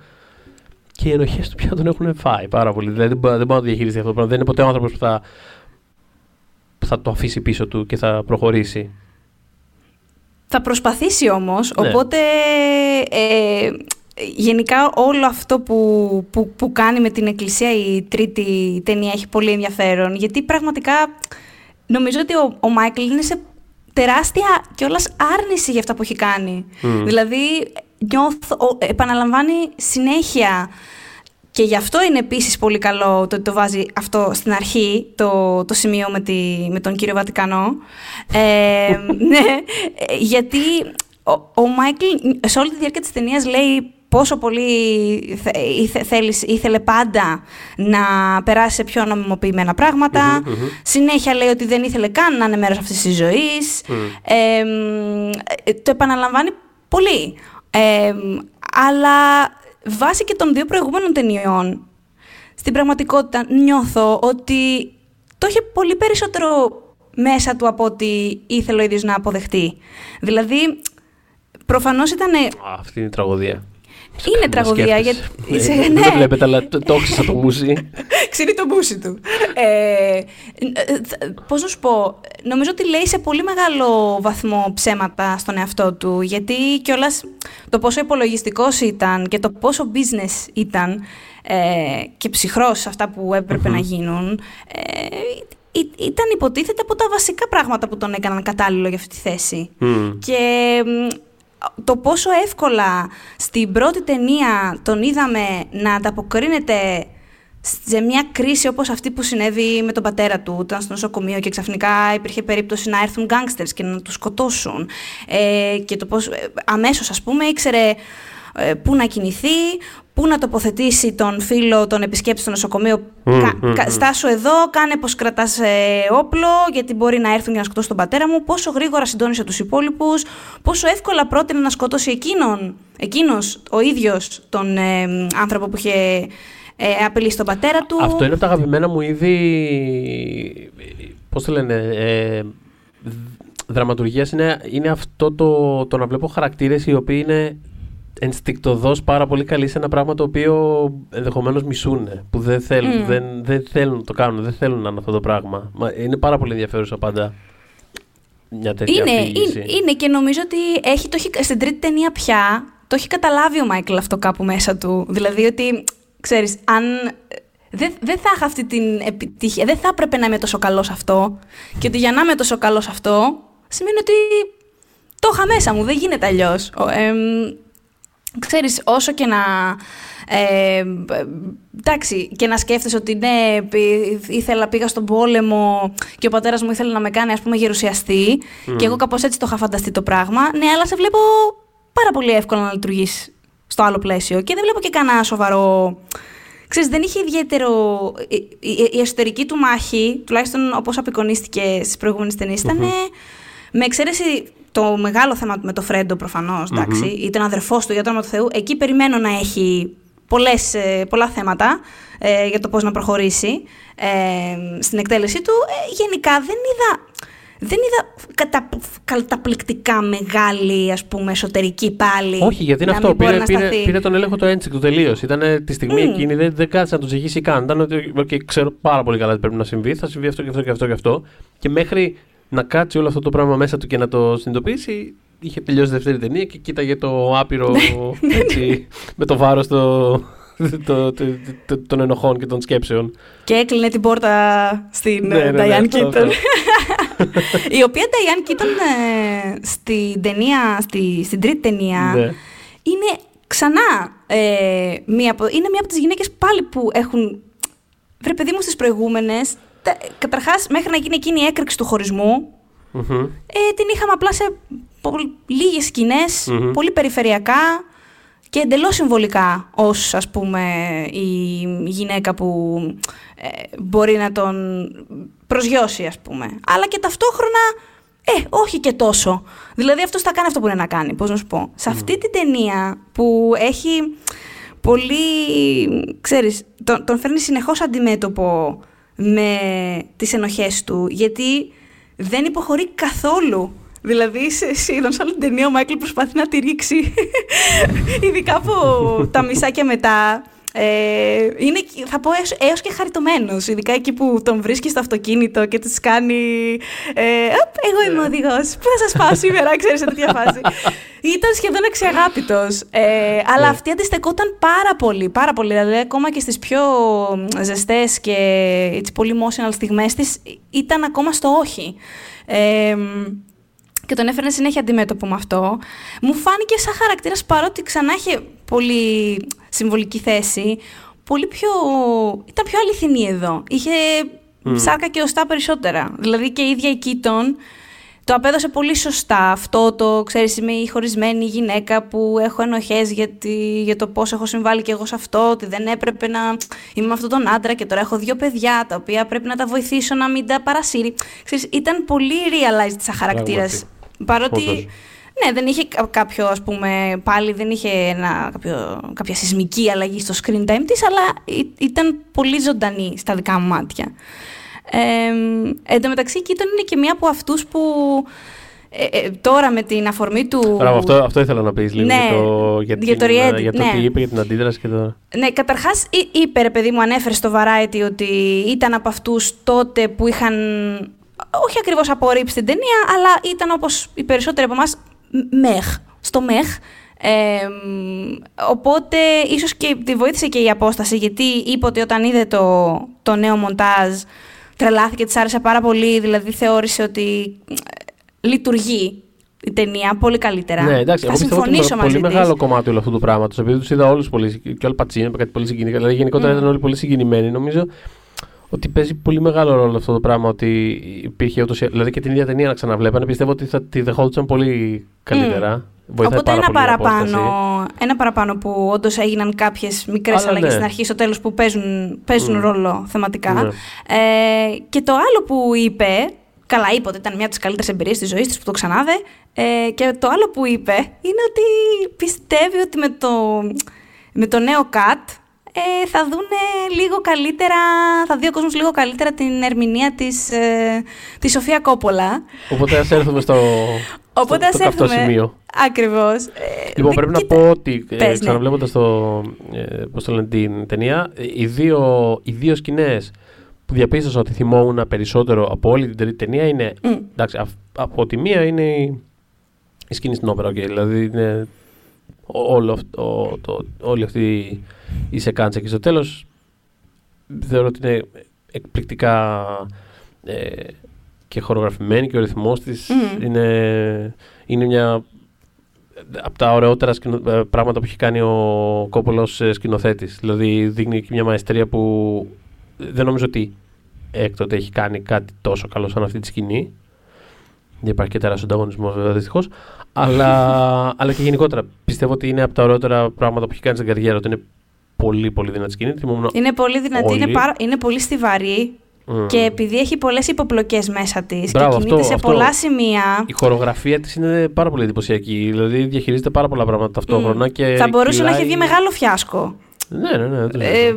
και οι ενοχές του πια τον έχουν φάει πάρα πολύ. Δηλαδή δεν μπορεί να το διαχειριστεί αυτό το πράγμα. Δεν είναι ποτέ ο άνθρωπος που θα το αφήσει πίσω του και θα προχωρήσει. Θα προσπαθήσει όμως, οπότε γενικά όλο αυτό που κάνει με την εκκλησία η τρίτη ταινία έχει πολύ ενδιαφέρον, γιατί πραγματικά νομίζω ότι ο Μάικλ είναι σε τεράστια κιόλας άρνηση για αυτά που έχει κάνει. Δηλαδή επαναλαμβάνει συνέχεια. Και γι' αυτό είναι επίσης πολύ καλό το ότι το βάζει αυτό στην αρχή, το σημείο με τον κύριο Βατικανό. Ναι, γιατί ο Μάικλ σε όλη τη διάρκεια της ταινίας λέει πόσο πολύ ήθελε πάντα να περάσει σε πιο νομιμοποιημένα πράγματα. Συνέχεια λέει ότι δεν ήθελε καν να είναι μέρος αυτής της ζωής. Το επαναλαμβάνει πολύ. Αλλά... βάσει και των δύο προηγούμενων ταινιών, στην πραγματικότητα νιώθω ότι το είχε πολύ περισσότερο μέσα του από ό,τι ήθελε ο ίδιος να αποδεχτεί. Δηλαδή, προφανώς ήταν... Αυτή είναι η τραγωδία. Είναι τραγωδία, γιατί... ναι. Δεν το βλέπετε, αλλά το έχεις από το μουσί. Ξύνει το μουσί του. Πώς να σου πω, νομίζω ότι λέει σε πολύ μεγάλο βαθμό ψέματα στον εαυτό του, γιατί κιόλας το πόσο υπολογιστικός ήταν και το πόσο business ήταν και ψυχρός σε αυτά που έπρεπε να γίνουν, ήταν υποτίθεται από τα βασικά πράγματα που τον έκαναν κατάλληλο για αυτή τη θέση. Και... το πόσο εύκολα στην πρώτη ταινία τον είδαμε να ανταποκρίνεται σε μια κρίση όπως αυτή που συνέβη με τον πατέρα του, ήταν στο νοσοκομείο και ξαφνικά υπήρχε περίπτωση να έρθουν γκάνγκστερς και να τους σκοτώσουν. Και το πώς αμέσως, ας πούμε, ήξερε πού να κινηθεί, πού να τοποθετήσει τον φίλο, τον επισκέπτη στο νοσοκομείο. Στάσου εδώ, κάνε πως κρατάς όπλο, γιατί μπορεί να έρθουν και να σκοτώσουν τον πατέρα μου. Πόσο γρήγορα συντόνισε τους υπόλοιπους, πόσο εύκολα πρότεινε να σκοτώσει εκείνος ο ίδιος τον άνθρωπο που είχε απειλήσει τον πατέρα του. Αυτό είναι από τα αγαπημένα μου είδη, πώς το λένε, δραματουργίας. Είναι αυτό το να βλέπω χαρακτήρες οι οποίοι είναι ενστικτωδώς πάρα πολύ καλή σε ένα πράγμα το οποίο ενδεχομένως μισούν, που δεν θέλουν, δεν θέλουν να το κάνουν, δεν θέλουν να είναι αυτό το πράγμα. Είναι πάρα πολύ ενδιαφέρουσα πάντα μια τέτοια αφήγηση. Είναι και νομίζω ότι στην τρίτη ταινία πια το έχει καταλάβει ο Μάικλ αυτό κάπου μέσα του. Δηλαδή ότι, ξέρεις, αν... Δεν θα είχα αυτή την επιτυχία, δεν θα έπρεπε να είμαι τόσο καλός αυτό, και ότι για να είμαι τόσο καλός αυτό σημαίνει ότι το είχα μέσα μου, δεν γίνεται αλλιώς. Ξέρεις, όσο και να, εντάξει, και να σκέφτεσαι ότι ναι, πήγα στον πόλεμο και ο πατέρας μου ήθελε να με κάνει, ας πούμε, γερουσιαστή, και εγώ κάπως έτσι το είχα φανταστεί το πράγμα, ναι, αλλά σε βλέπω πάρα πολύ εύκολα να λειτουργείς στο άλλο πλαίσιο και δεν βλέπω και κανένα σοβαρό... Ξέρεις, δεν είχε ιδιαίτερο... Η εσωτερική του μάχη, τουλάχιστον όπως απεικονίστηκε στις προηγούμενες ταινίες, ήταν με εξαίρεση... Το μεγάλο θέμα με το Φρέντο προφανώς, εντάξει, ή τον αδερφός του για το όνομα του Θεού, εκεί περιμένω να έχει πολλά θέματα για το πώς να προχωρήσει στην εκτέλεσή του. Γενικά δεν είδα καταπληκτικά μεγάλη, ας πούμε, εσωτερική πάλι. Όχι, γιατί είναι αυτό. Πήρε τον έλεγχο το ένστικτο τελείως. Ήταν τη στιγμή εκείνη, δεν κάτσε να το ζυγίσει καν. Ήταν ότι ξέρω πάρα πολύ καλά τι πρέπει να συμβεί. Θα συμβεί αυτό και αυτό και αυτό και αυτό. Και μέχρι να κάτσει όλο αυτό το πράγμα μέσα του και να το συνειδητοποιήσει, είχε τελειώσει τη δεύτερη ταινία και κοίταγε το άπειρο έτσι, με το βάρος των ενοχών και των σκέψεων. Και έκλεινε την πόρτα στην Diane Keaton. Η οποία Diane Keaton στην τρίτη ταινία είναι ξανά είναι μία από τις γυναίκες πάλι που έχουν... Βρε παιδί μου, στις προηγούμενες, καταρχάς, μέχρι να γίνει εκείνη η έκρηξη του χωρισμού, την είχαμε απλά σε λίγες σκηνές, πολύ περιφερειακά και εντελώς συμβολικά, ως, ας πούμε, η γυναίκα που μπορεί να τον προσγειώσει, ας πούμε. Αλλά και ταυτόχρονα, όχι και τόσο. Δηλαδή, αυτός θα κάνει αυτό που είναι να κάνει, πώς να σου πω. Σε αυτή την ταινία που έχει πολύ, ξέρεις, τον φέρνει συνεχώς αντιμέτωπο με τις ενοχές του, γιατί δεν υποχωρεί καθόλου. Δηλαδή, σε άλλη ταινία ο Μάικλ προσπαθεί να τη ρίξει, ειδικά από τα μισά και μετά. Είναι, θα πω, έως και χαριτωμένος, ειδικά εκεί που τον βρίσκει στο αυτοκίνητο και τους κάνει εγώ είμαι ο οδηγός, πού θα σας πάω σήμερα, ξέρεις, σε τέτοια φάση. Ήταν σχεδόν εξαγάπητος, αλλά αυτή αντιστεκόταν πάρα πολύ, δηλαδή ακόμα και στις πιο ζεστές και έτσι, πολύ emotional στιγμές της ήταν ακόμα στο όχι. Και τον έφερνε συνέχεια αντιμέτωπο με αυτό. Μου φάνηκε σαν χαρακτήρας, παρότι ξανά είχε πολύ συμβολική θέση, ήταν πιο αληθινή εδώ. Είχε σάρκα και οστά περισσότερα. Δηλαδή και η ίδια η Keaton το απέδωσε πολύ σωστά. Αυτό το, ξέρεις, είμαι η χωρισμένη γυναίκα που έχω ενοχές για το πώς έχω συμβάλει και εγώ σε αυτό, ότι δεν έπρεπε να είμαι με αυτόν τον άντρα και τώρα έχω 2 παιδιά τα οποία πρέπει να τα βοηθήσω να μην τα παρασύρει. Ξέρεις, ήταν πολύ realized σαν χαρακτήρας. Παρότι Ναι, δεν είχε κάποιο, ας πούμε, πάλι δεν είχε κάποια σεισμική αλλαγή στο screen time της, αλλά ήταν πολύ ζωντανή στα δικά μου μάτια. Εν τω μεταξύ, η Keaton είναι και μία από αυτούς που τώρα με την αφορμή του... Άρα, αυτό ήθελα να πεις λίγο, ναι, για το τι είπε, για την αντίδραση και το... Ναι, καταρχάς είπε, ρε παιδί μου, ανέφερε στο Variety ότι ήταν από αυτούς τότε που είχαν... Όχι ακριβώς απορρίψει την ταινία, αλλά ήταν όπως οι περισσότεροι από εμάς στο μεχ. Οπότε, ίσως και τη βοήθησε και η απόσταση, γιατί είπε ότι όταν είδε το νέο μοντάζ τρελάθηκε, της άρεσε πάρα πολύ, δηλαδή θεώρησε ότι λειτουργεί η ταινία πολύ καλύτερα. Ναι, εντάξει, θα συμφωνήσω μαζί της. Πολύ μεγάλο κομμάτι όλου αυτού του πράγματος, επειδή τους είδα όλους πολύ, και όλοι Πατσίνο, κάτι πολύ συγκινητικό, δηλαδή γενικότερα ήταν όλοι πολύ συγκινημένοι, νομίζω. Ότι παίζει πολύ μεγάλο ρόλο αυτό το πράγμα, ότι υπήρχε ούτως. Δηλαδή και την ίδια ταινία να ξαναβλέπανε. Πιστεύω ότι θα τη δεχόντουσαν πολύ καλύτερα. Βοηθάει οπότε πάρα πολύ η απόσταση. Ένα παραπάνω που όντως έγιναν κάποιες μικρές αλλαγές, ναι, στην αρχή, στο τέλος, που παίζουν ρόλο θεματικά. Ναι. Και το άλλο που είπε. Καλά, είπε ότι ήταν μια από τις καλύτερες εμπειρίες της ζωής της, που το ξανάδε. Και το άλλο που είπε είναι ότι πιστεύει ότι με το νέο cut. Θα δούνε λίγο καλύτερα, θα δει ο κόσμος λίγο καλύτερα την ερμηνεία της Σοφία Κόπολα. Οπότε ας έρθουμε στο καυτό σημείο. Ακριβώς. Λοιπόν, πρέπει να πω ότι ξαναβλέποντας την ταινία, οι δύο σκηνές που διαπίστωσα ότι θυμόμουν περισσότερο από όλη την τρίτη ταινία είναι, εντάξει, από τη μία είναι η σκηνή στην όπερα, δηλαδή είναι... Όλη αυτή η σεκάντσα και στο τέλος θεωρώ ότι είναι εκπληκτικά και χορογραφημένη, και ο ρυθμός της είναι μια από τα ωραιότερα πράγματα που έχει κάνει ο Κόπολος σκηνοθέτης. Δηλαδή δείχνει και μια μαεστρία που δεν νομίζω ότι έκτοτε έχει κάνει κάτι τόσο καλό σαν αυτή τη σκηνή. Δεν υπάρχει και τεράστιο ανταγωνισμό, βέβαια, δυστυχώς. Αλλά και γενικότερα πιστεύω ότι είναι από τα ωραιότερα πράγματα που έχει κάνει στην καριέρα. Ότι είναι πολύ, πολύ δυνατή σκηνή. Είναι πολύ δυνατή, είναι πολύ στιβαρή. Και επειδή έχει πολλές υποπλοκές μέσα της και κινείται σε πολλά σημεία. Η χορογραφία της είναι πάρα πολύ εντυπωσιακή. Δηλαδή διαχειρίζεται πάρα πολλά πράγματα ταυτόχρονα. Και θα μπορούσε να έχει βγει μεγάλο φιάσκο. Ναι.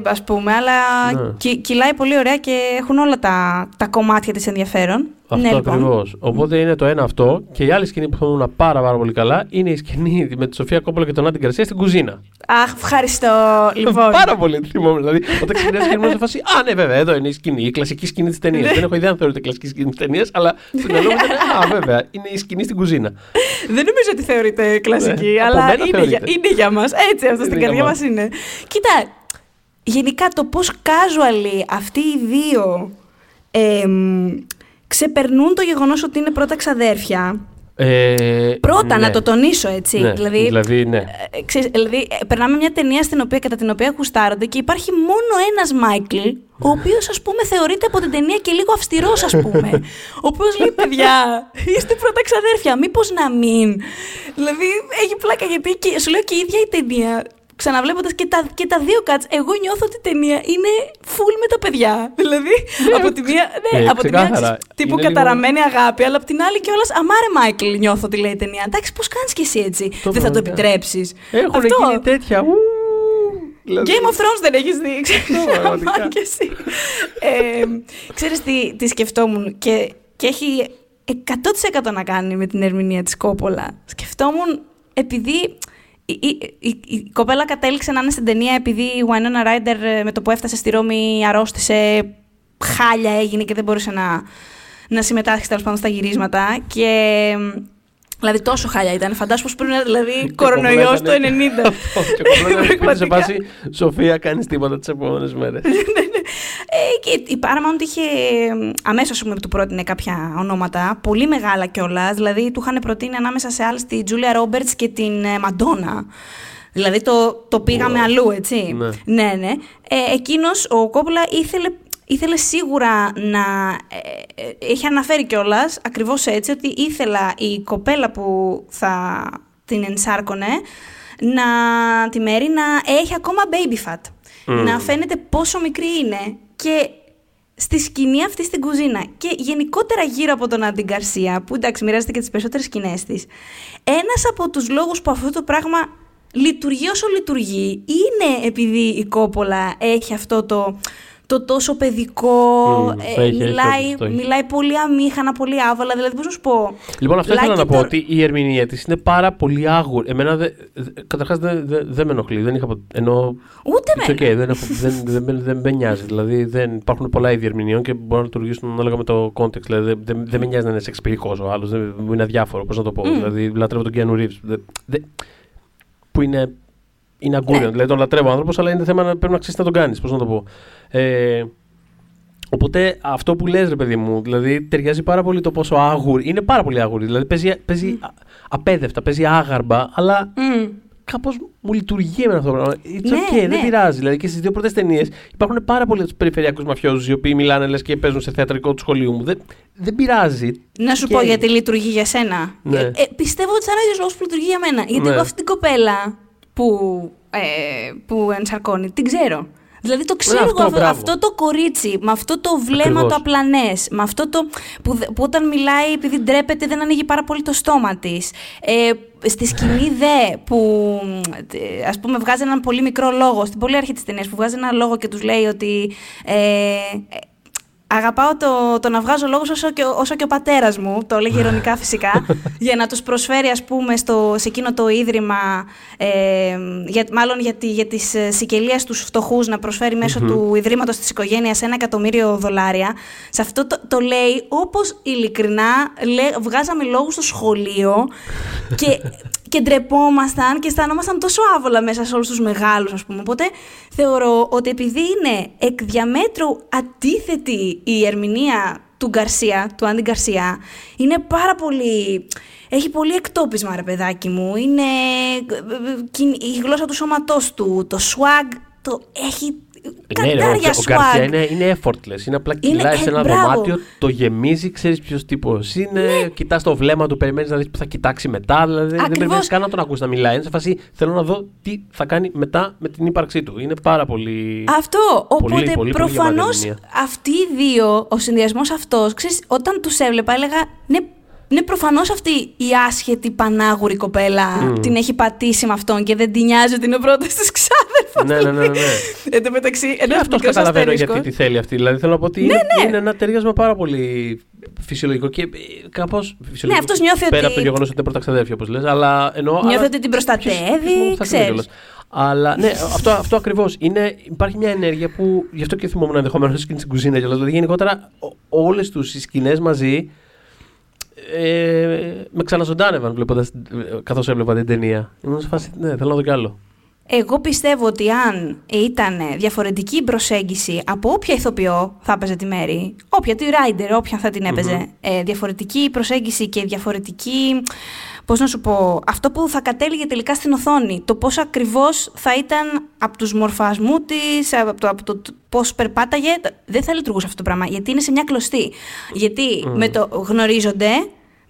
Ας πούμε, αλλά ναι. Κυλάει πολύ ωραία και έχουν όλα τα κομμάτια της ενδιαφέρον. Αυτό, ναι, ακριβώς. Λοιπόν. Οπότε είναι το ένα αυτό. Και η άλλη σκηνή που θα δούμε πάρα πολύ καλά είναι η σκηνή με τη Σοφία Κόπολα και τον Άντι Γκαρσία στην κουζίνα. Αχ, ευχαριστώ. Λοιπόν. Πάρα πολύ θυμόμουν. Δηλαδή, όταν ξεκινάει η σκηνή μου, σε φάση. Α, ναι, βέβαια, εδώ είναι η σκηνή. Η κλασική σκηνή της ταινίας. Δεν έχω ιδέα αν θεωρείται κλασική σκηνή της ταινίας, αλλά στην Ελλάδα ήταν. Α, βέβαια, είναι η σκηνή στην κουζίνα. Δεν νομίζω ότι θεωρείται κλασική, αλλά είναι για μας. Έτσι, αυτό στην καρδιά μας είναι. Κοίτα, γενικά το πώς casual αυτοί οι δύο ξεπερνούν το γεγονός ότι είναι πρώτα ξαδέρφια. Πρώτα, ναι, να το τονίσω, έτσι. Ναι, δηλαδή, δηλαδή, περνάμε μια ταινία κατά την οποία γουστάρονται και υπάρχει μόνο ένας Μάικλ, ο οποίος, ας πούμε, θεωρείται από την ταινία και λίγο αυστηρός, ας πούμε. Ο οποίος λέει, παιδιά, είστε πρώτα ξαδέρφια, μήπως να μην. Δηλαδή, έχει πλάκα, γιατί και, σου λέω, και η ίδια η ταινία... Ξαναβλέποντας και τα δύο cuts, εγώ νιώθω ότι η ταινία είναι full με τα παιδιά. Δηλαδή, από τη μία, τύπου καταραμένη αγάπη, αλλά από την άλλη κιόλας, αμάρε Μάικλ, νιώθω ότι λέει η ταινία. Εντάξει, πώς κάνεις κι εσύ έτσι, δεν θα το επιτρέψεις. Έχουν γίνει τέτοια. Game of Thrones δεν έχεις δει, κι εσύ. Ξέρεις τι σκεφτόμουν, και έχει 100% να κάνει με την ερμηνεία της Κόπολα. Σκεφτόμουν, επειδή... Η κοπέλα κατέληξε να είναι στην ταινία επειδή η Winona Rider με το που έφτασε στη Ρώμη αρρώστησε, χάλια έγινε και δεν μπορούσε να συμμετάσχει, τέλος πάντων, στα γυρίσματα. Και, δηλαδή, τόσο χάλια ήταν. Φαντάσου πως πριν, δηλαδή, κορονοϊός το 90. Και σε πάση, Σοφία, κάνεις τίποτα τις επόμενες μέρες. Και η Paramount είχε αμέσως, που του πρότεινε κάποια ονόματα, πολύ μεγάλα κιόλας. Δηλαδή, του είχαν προτείνει ανάμεσα σε άλλες τη Τζούλια Ρόμπερτς και την Μαντόνα. Δηλαδή, το πήγαμε αλλού, έτσι. Ναι. Εκείνος, ο Κόπολα, ήθελε σίγουρα να... Είχε αναφέρει κιόλας, ακριβώς έτσι, ότι ήθελα η κοπέλα που θα την ενσάρκωνε τη Μέρη να έχει ακόμα baby fat. Να φαίνεται πόσο μικρή είναι. Και στη σκηνή αυτή στην κουζίνα και γενικότερα γύρω από τον Άντι Γκαρσία, που εντάξει μοιράζεται και τις περισσότερες σκηνές της, ένας από τους λόγους που αυτό το πράγμα λειτουργεί όσο λειτουργεί είναι επειδή η Κόπολα έχει αυτό το τόσο παιδικό, μιλάει πολύ αμήχανα, πολύ άβολα, δηλαδή πώς να σου πω. Λοιπόν, αυτό ήθελα να πω, ότι η ερμηνεία της είναι πάρα πολύ άγουρη. Εμένα, καταρχάς, δεν με ενοχλεί, δεν είχα... Ενώ... Ούτε με. Δεν με νοιάζει, δηλαδή δεν υπάρχουν πολλά είδη ερμηνεών και μπορούν να λειτουργήσουν ανάλογα με το context, δηλαδή δεν με νοιάζει να είναι σεξπηρικός ο άλλος, μου είναι αδιάφορο, πώς να το πω, δηλαδή λατρεύω τον Keanu Reeves, που είναι... Είναι αγκούριον, δηλαδή τον λατρεύω άνθρωπος, αλλά είναι θέμα να πρέπει να αξίσει να τον κάνεις, πώς να το πω. Οπότε αυτό που λες, ρε παιδί μου, δηλαδή ταιριάζει πάρα πολύ το πόσο άγουρη, είναι πάρα πολύ άγουρη, δηλαδή παίζει απέδευτα, παίζει άγαρμπα, αλλά κάπως μου λειτουργεί εμένα αυτό το πράγμα. Δεν πειράζει, δηλαδή και στις δύο πρώτες ταινίες υπάρχουν πάρα πολλοί περιφερειακούς μαφιόζους οι οποίοι μιλάνε λες και παίζουν σε θεατρικό του σχολείου μου. Δεν πειράζει. Να σου πω γιατί λειτουργεί για σένα. Ναι. Πιστεύω ότι σαν άγιος λόγος που λειτουργεί για μένα, γιατί εγώ αυτή την κοπέλα που ενσαρκώνει, την ξέρω. Δηλαδή το ξέρω εγώ αυτό το κορίτσι, με αυτό το βλέμμα ακριβώς, το απλανές, με αυτό το που όταν μιλάει επειδή ντρέπεται δεν ανοίγει πάρα πολύ το στόμα της. Στη σκηνή δε που ας πούμε βγάζει έναν πολύ μικρό λόγο, στην πολύ αρχή της ταινίας που βγάζει ένα λόγο και τους λέει ότι... Αγαπάω το να βγάζω λόγους όσο και ο πατέρας μου, το έλεγε ειρωνικά φυσικά, για να τους προσφέρει ας πούμε σε εκείνο το ίδρυμα, μάλλον για τις σικελίες τους φτωχούς, να προσφέρει μέσω του ιδρύματος της οικογένειας $1.000,000. Σε αυτό το λέει όπως ειλικρινά βγάζαμε λόγους στο σχολείο και ντρεπόμασταν και αισθανόμασταν τόσο άβολα μέσα σε όλους τους μεγάλους, ας πούμε. Οπότε θεωρώ ότι επειδή είναι εκ διαμέτρου αντίθετη η ερμηνεία του Άντι Γκαρσία, είναι πάρα πολύ... Έχει πολύ εκτόπισμα, ρε παιδάκι μου. Είναι η γλώσσα του σώματός του, το swag, το έχει... Καντάρια swag. Ο Γκαρσία είναι effortless. Είναι απλά κυλάει σε ένα δωμάτιο, το γεμίζει, ξέρεις ποιος τύπος είναι, κοιτάς το βλέμμα του, περιμένεις να δεις που θα κοιτάξει μετά. Δηλαδή ακριβώς. Δεν περιμένεις καν να τον ακούσεις να μιλάει. Είναι σε φάση, θέλω να δω τι θα κάνει μετά με την ύπαρξή του. Είναι πάρα πολύ. Αυτό. Οπότε προφανώς αυτοί οι δύο, ο συνδυασμός αυτός, ξέρεις, όταν τους έβλεπα, έλεγα ναι, προφανώς αυτή η άσχετη πανάγουρη κοπέλα την έχει πατήσει με αυτόν και δεν την νοιάζει ότι είναι ο πρώτος της ξάδερφος. Ναι. Εν τω μεταξύ, και αυτός καταλαβαίνω γιατί τη θέλει αυτή. Δηλαδή θέλω να πω ότι είναι ένα ταιριάσμα πάρα πολύ φυσιολογικό και κάπως. Φυσιολογικό, ναι, αυτός νιώθει πέρα ότι. Πέρα από το γεγονός ότι είναι πρώτα ξαδέρφια, όπως λες. Αλλά νιώθει ότι την προστατεύει, ξέρεις. Αλλά ναι, αυτό ακριβώς. Υπάρχει μια ενέργεια που γι' αυτό και θυμόμουν ενδεχομένως στην κουζίνα. Δηλαδή γενικότερα όλες τους σκηνές μαζί. Με ξαναζωντάνευαν καθώς έβλεπα την ταινία. Ήμουν σε φάση, ναι, θέλω να δω κι άλλο. Εγώ πιστεύω ότι αν ήταν διαφορετική προσέγγιση από όποια ηθοποιό θα έπαιζε τη Μέρη, όποια τη Ράιντερ, όποια θα την έπαιζε, διαφορετική προσέγγιση και διαφορετική, πώς να σου πω, αυτό που θα κατέληγε τελικά στην οθόνη, το πώς ακριβώς θα ήταν από τους μορφασμού της, από το πώς περπάταγε, δεν θα λειτουργούσε αυτό το πράγμα, γιατί είναι σε μια κλωστή. Γιατί με το γνωρίζονται,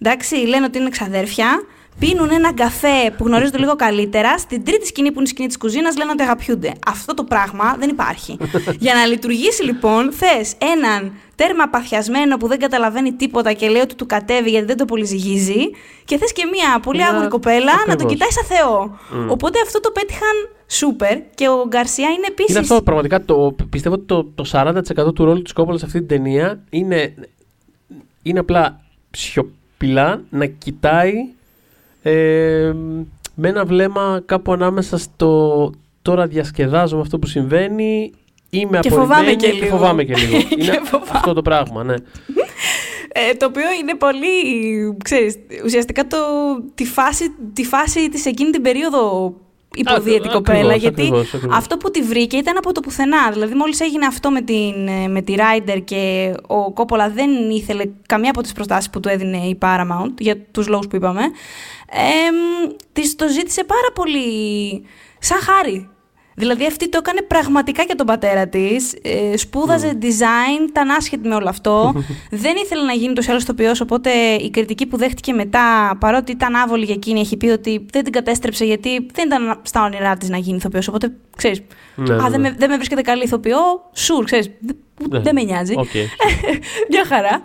εντάξει, λένε ότι είναι ξαδέρφια, πίνουν έναν καφέ που γνωρίζονται λίγο καλύτερα. Στην τρίτη σκηνή, που είναι η σκηνή της κουζίνας, λένε ότι αγαπιούνται. Αυτό το πράγμα δεν υπάρχει. Για να λειτουργήσει, λοιπόν, θες έναν τέρμα παθιασμένο που δεν καταλαβαίνει τίποτα και λέει ότι του κατέβει γιατί δεν το πολυζυγίζει, και θες και μία πολύ άγουρη κοπέλα να τον κοιτάει σαν Θεό. Οπότε αυτό το πέτυχαν σούπερ και ο Γκαρσία είναι επίσης. Είναι αυτό πραγματικά. Πιστεύω ότι το 40% του ρόλου της Κόπολα σε αυτή την ταινία είναι απλά σιωπηλά να κοιτάει. Με ένα βλέμμα κάπου ανάμεσα στο τώρα διασκεδάζω με αυτό που συμβαίνει, είμαι απορριμμένη και φοβάμαι και λίγο. Είναι αυτό το πράγμα, ναι. Το οποίο είναι πολύ, ξέρεις, ουσιαστικά τη φάση της εκείνη την περίοδο υποδιέτη κοπέλα, γιατί ακριβώς. Αυτό που τη βρήκε ήταν από το πουθενά. Δηλαδή μόλις έγινε αυτό με τη Rider και ο Κόπολα δεν ήθελε καμία από τις προστάσεις που του έδινε η Paramount, για τους λόγους που είπαμε, της το ζήτησε πάρα πολύ σαν χάρη. Δηλαδή αυτή το έκανε πραγματικά για τον πατέρα της, σπούδαζε design, ήταν άσχετη με όλο αυτό, δεν ήθελε να γίνει τόσο άλλος τοπιός, οπότε η κριτική που δέχτηκε μετά, παρότι ήταν άβολη για εκείνη, έχει πει ότι δεν την κατέστρεψε γιατί δεν ήταν στα όνειρά της να γίνει ηθοποιός, οπότε ξέρεις, δεν με βρίσκεται καλή ηθοποιό, sure, ξέρεις, δεν με νοιάζει. Okay. Μια χαρά.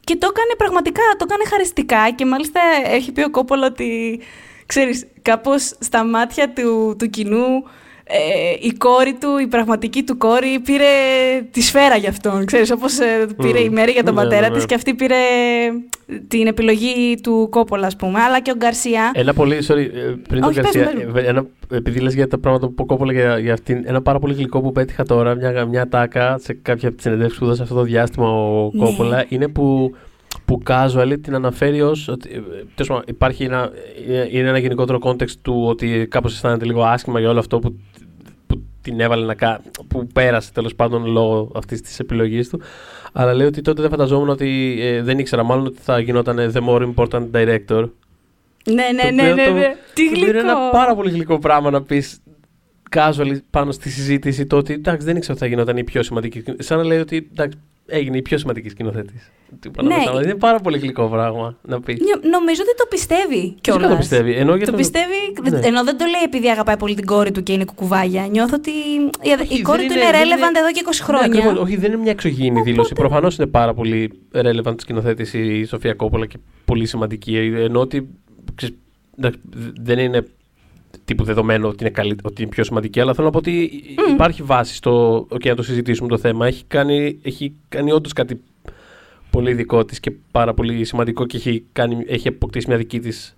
Και το έκανε πραγματικά, το έκανε χαριστικά και μάλιστα έχει πει ο Κόπολα ότι, ξέρεις, κάπως στα μάτια του κοινού η κόρη του, η πραγματική του κόρη πήρε τη σφαίρα για αυτόν, ξέρεις, όπως πήρε η Μέρη για τον πατέρα της και αυτή πήρε την επιλογή του Κόπολα, ας πούμε, αλλά και ο Γκαρσία. Ένα πολύ, sorry, πριν τον Γκαρσία, επειδή λες για τα πράγματα που είπε ο Κόπολα για αυτήν, ένα πάρα πολύ γλυκό που πέτυχα τώρα, μια τάκα σε κάποια από τις συνεντεύξεις που έδωσε αυτό το διάστημα ο Κόπολα, ναι, είναι που casual την αναφέρει ως. Υπάρχει ένα γενικότερο context του ότι κάπως αισθάνεται λίγο άσχημα για όλο αυτό που την έβαλε να κάνει, που πέρασε τέλος πάντων λόγω αυτής της επιλογής του. Αλλά λέει ότι τότε δεν φανταζόμουν ότι. Δεν ήξερα μάλλον ότι θα γινόταν the more important director. Ναι. Τι γλυκό. Είναι ένα πάρα πολύ γλυκό πράγμα να πεις casual πάνω στη συζήτηση το ότι εντάξει, δεν ήξερα ότι θα γινόταν η πιο σημαντική. Σαν να λέει ότι εντάξει, έγινε η πιο σημαντική σκηνοθέτης. Ναι. Είναι πάρα πολύ γλυκό πράγμα να πει. Νομίζω ότι το πιστεύει κιόλας. Δεν το πιστεύει. Ναι. Ενώ δεν το λέει επειδή αγαπάει πολύ την κόρη του και είναι κουκουβάγια. Νιώθω ότι η κόρη του είναι relevant εδώ και 20 χρόνια. Ναι, όχι, δεν είναι μια εξωγήινη δήλωση. Προφανώς είναι πάρα πολύ relevant σκηνοθέτης η Σοφία Κόπολα και πολύ σημαντική. Ενώ ότι δεν είναι τύπου δεδομένο ότι είναι πιο σημαντική, αλλά θέλω να πω ότι υπάρχει βάση στο. Και να το συζητήσουμε το θέμα. Έχει κάνει όντως κάτι πολύ δικό της και πάρα πολύ σημαντικό και έχει αποκτήσει μια δική της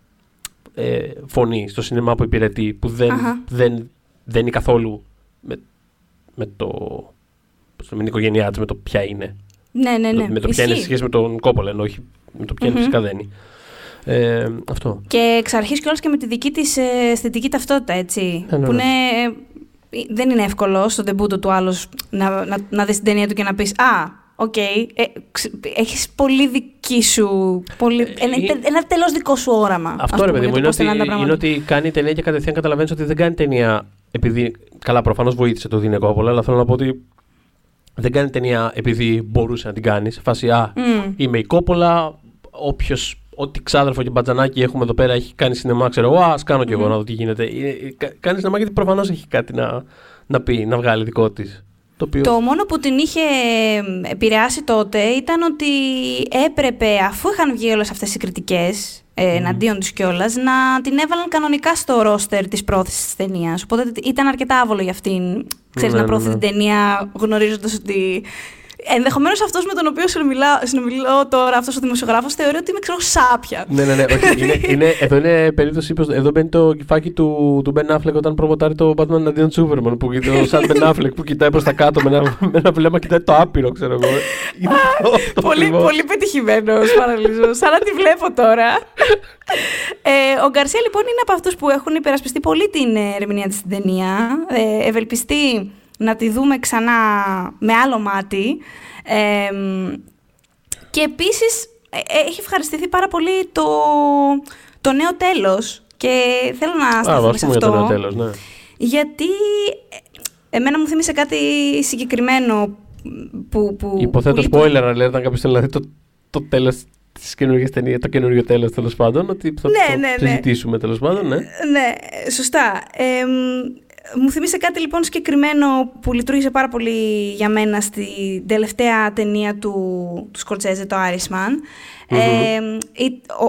φωνή στο σινεμά που υπηρετεί, που δεν είναι καθόλου με την οικογένειά της, με το ποια είναι. Ναι. Με το ποια είναι σε σχέση με τον Κόπολα, ενώ όχι με το ποια είναι φυσικά δεν είναι. Αυτό. Και εξ αρχής κιόλας και με τη δική της αισθητική ταυτότητα, έτσι. Που είναι, δεν είναι εύκολο στον τεμπούτο του άλλος να δεις την ταινία του και να πεις «Α, οκ, έχεις πολύ δική σου, ένα τελώς δικό σου όραμα». Αυτό ρε παιδί μου, είναι ότι κάνει ταινία και κατευθείαν καταλαβαίνεις ότι δεν κάνει ταινία επειδή, καλά προφανώς βοήθησε το Δίνε Κόπολα, αλλά θέλω να πω ότι δεν κάνει ταινία επειδή μπορούσε να την κάνει, σε φάση «Α, είμαι η Κόπολα, όποιος ό,τι ξάδερφο και μπατζανάκι έχουμε εδώ πέρα έχει κάνει σινεμά, ξέρω, ας κάνω κι εγώ να δω τι γίνεται. Κάνει σινεμά γιατί προφανώς έχει κάτι να πει, να βγάλει δικό της. Το μόνο που την είχε επηρεάσει τότε ήταν ότι έπρεπε, αφού είχαν βγει όλες αυτές οι κριτικές εναντίον τους κιόλας, να την έβαλαν κανονικά στο ρόστερ της πρόθεσης της ταινίας. Οπότε ήταν αρκετά άβολο για αυτήν, ξέρεις, να προωθεί την ταινία γνωρίζοντας ότι. Ενδεχομένως αυτός με τον οποίο συνομιλώ τώρα, αυτός ο δημοσιογράφος, θεωρεί ότι είμαι ξέρω σάπια. Ναι, όχι. Εδώ είναι περίπτωση, εδώ μπαίνει το κυφάκι του Ben Affleck όταν προβοτάρει το Batman εναντίον του Superman. Που ο Σαν Ben Affleck που κοιτάει προς τα κάτω με ένα βλέμμα, κοιτάει το άπειρο, ξέρω εγώ. Πολύ πετυχημένος παραλύζος. Σαν να τη βλέπω τώρα. Ο Γκαρσία λοιπόν είναι από αυτούς που έχουν υπερασπιστεί πολύ την ερμηνεία της στην ταινία. Ευελπιστεί να τη δούμε ξανά με άλλο μάτι. Και επίσης έχει ευχαριστηθεί πάρα πολύ το νέο τέλος. Και θέλω να σταθούμε σε αυτό. Το νέο τέλος, ναι. Γιατί εμένα μου θύμισε κάτι συγκεκριμένο που υποθέτω spoiler alert, αν κάποιος θέλει να δει το τέλος της καινούργιας ταινίας, το καινούργιο τέλος τέλος πάντων, ότι θα το συζητήσουμε τέλος πάντων. Ναι, σωστά. Μου θυμίσε κάτι λοιπόν συγκεκριμένο που λειτουργήσε πάρα πολύ για μένα στην τελευταία ταινία του Σκορτσέζε, το Irishman.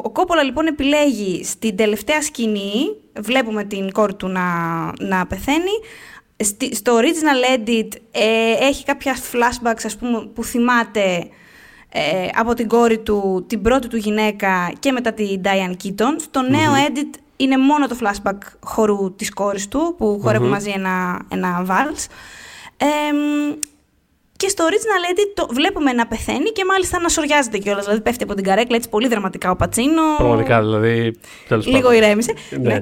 Ο Κόπολα λοιπόν επιλέγει στην τελευταία σκηνή, βλέπουμε την κόρη του να πεθαίνει. Στο original edit έχει κάποια flashbacks, ας πούμε, που θυμάται από την κόρη του, την πρώτη του γυναίκα και μετά την Diane Keaton. Στο νέο edit είναι μόνο το flashback χορού της κόρης του, που χορεύουν μαζί ένα βάλς. Και στο original edit το βλέπουμε να πεθαίνει και μάλιστα να σωριάζεται κιόλας. Δηλαδή πέφτει από την καρέκλα, έτσι πολύ δραματικά ο Πατσίνο. Πραγματικά, δηλαδή. Λίγο ηρέμησε. Ναι.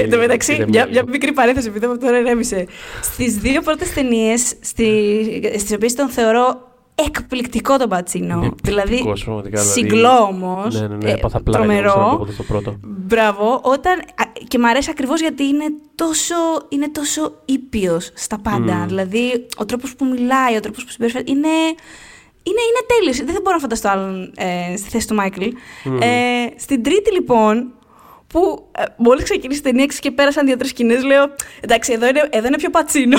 Εν τω μεταξύ, μια μικρή παρένθεση, επειδή τώρα ηρέμησε. Στις δύο πρώτες ταινίες, στις οποίες τον θεωρώ εκπληκτικό τον Πατσίνο. Δηλαδή, συγκλώ όμως. Ναι, τρομερό. Μπράβο. Και μ' αρέσει ακριβώς γιατί είναι τόσο ήπιος στα πάντα. Δηλαδή, ο τρόπος που μιλάει, ο τρόπος που συμπεριφέρεται είναι τέλειος. Δεν θα μπορώ να φανταστώ άλλον στη θέση του Μάικλ. Στην τρίτη, λοιπόν, που μόλις ξεκίνησε η ταινία και πέρασαν 2-3 σκηνές, λέω εντάξει, εδώ είναι πιο Πατσίνο.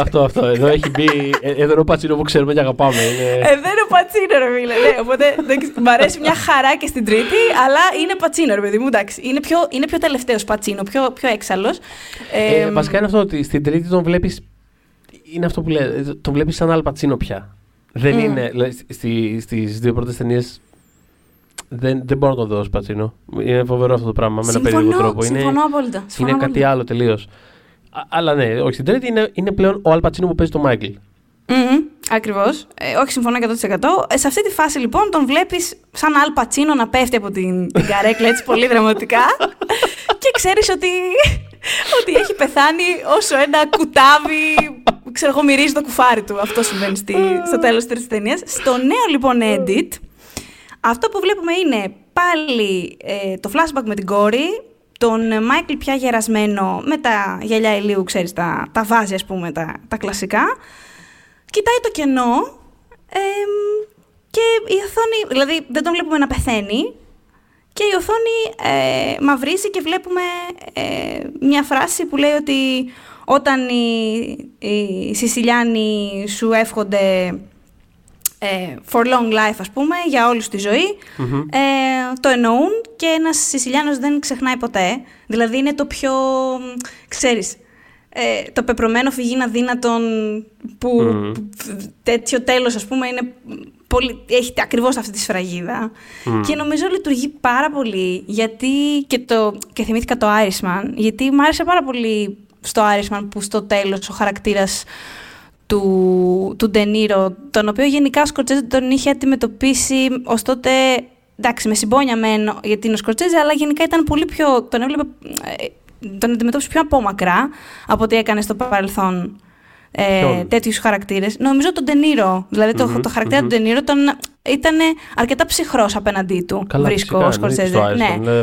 Αυτό. Εδώ έχει μπει. Εδώ είναι ο Πατσίνο που ξέρουμε και αγαπάμε. Εδώ είναι ο Πατσίνο, ρε φίλε. Οπότε μου αρέσει μια χαρά και στην Τρίτη, αλλά είναι Πατσίνο, ρε παιδί μου. Εντάξει, είναι πιο τελευταίος Πατσίνο, πιο έξαλλος. Βασικά είναι αυτό ότι στην Τρίτη τον βλέπεις. Είναι αυτό που λέει. Τον βλέπεις σαν Αλ Πατσίνο πια. Δεν είναι. Στις δύο πρώτες ταινίες. Δεν μπορώ να το δω ως Πατσίνο. Είναι φοβερό αυτό το πράγμα με ένα περίεργο τρόπο. Συμφωνώ απόλυτα. Είναι κάτι άλλο τελείως. Αλλά ναι, όχι, στην Τρίτη είναι πλέον ο Αλ Πατσίνο που παίζει τον Μάικλ. Ακριβώς. Όχι, συμφωνώ 100%. Σε αυτή τη φάση λοιπόν τον βλέπεις σαν Αλ Πατσίνο να πέφτει από την καρέκλα έτσι πολύ δραματικά. Και ξέρεις ότι έχει πεθάνει όσο ένα κουτάβι. Ξέρω εγώ, μυρίζει το κουφάρι του. Αυτό συμβαίνει στο τέλος της ταινίας. Στο νέο λοιπόν edit. Αυτό που βλέπουμε είναι πάλι το flashback με την κόρη, τον Μάικλ πια γερασμένο με τα γυαλιά ηλίου, ξέρεις, τα βάζει ας πούμε τα κλασικά. Κοιτάει το κενό και η οθόνη, δηλαδή δεν τον βλέπουμε να πεθαίνει και η οθόνη μαυρίζει και βλέπουμε μια φράση που λέει ότι όταν οι Σισιλιάνοι σου εύχονται for long life, ας πούμε, για όλους τη ζωή, το εννοούν και ένας Σισιλιάνος δεν ξεχνάει ποτέ. Δηλαδή είναι το πιο, ξέρεις, το πεπρωμένο φυγήν αδύνατον που τέτοιο τέλος, ας πούμε, είναι πολύ, έχει ακριβώς αυτή τη σφραγίδα. Και νομίζω λειτουργεί πάρα πολύ, γιατί και θυμήθηκα το Irishman, γιατί μου άρεσε πάρα πολύ στο Irishman που στο τέλος ο χαρακτήρας του Ντε Νίρο, τον οποίο γενικά ο Σκορτσέζε τον είχε αντιμετωπίσει ως τότε, εντάξει, με συμπόνια μεν, γιατί είναι ο Σκορτσέζε, αλλά γενικά ήταν πολύ πιο, τον αντιμετώπισε πιο απόμακρα από ό,τι έκανε στο παρελθόν τέτοιους χαρακτήρες. Νομίζω τον Ντε Νίρο, δηλαδή το χαρακτήρα του Ντε Νίρο ήταν αρκετά ψυχρός απέναντί του. Καλά, βρίσκω ο Σκορτσέζε. Ναι.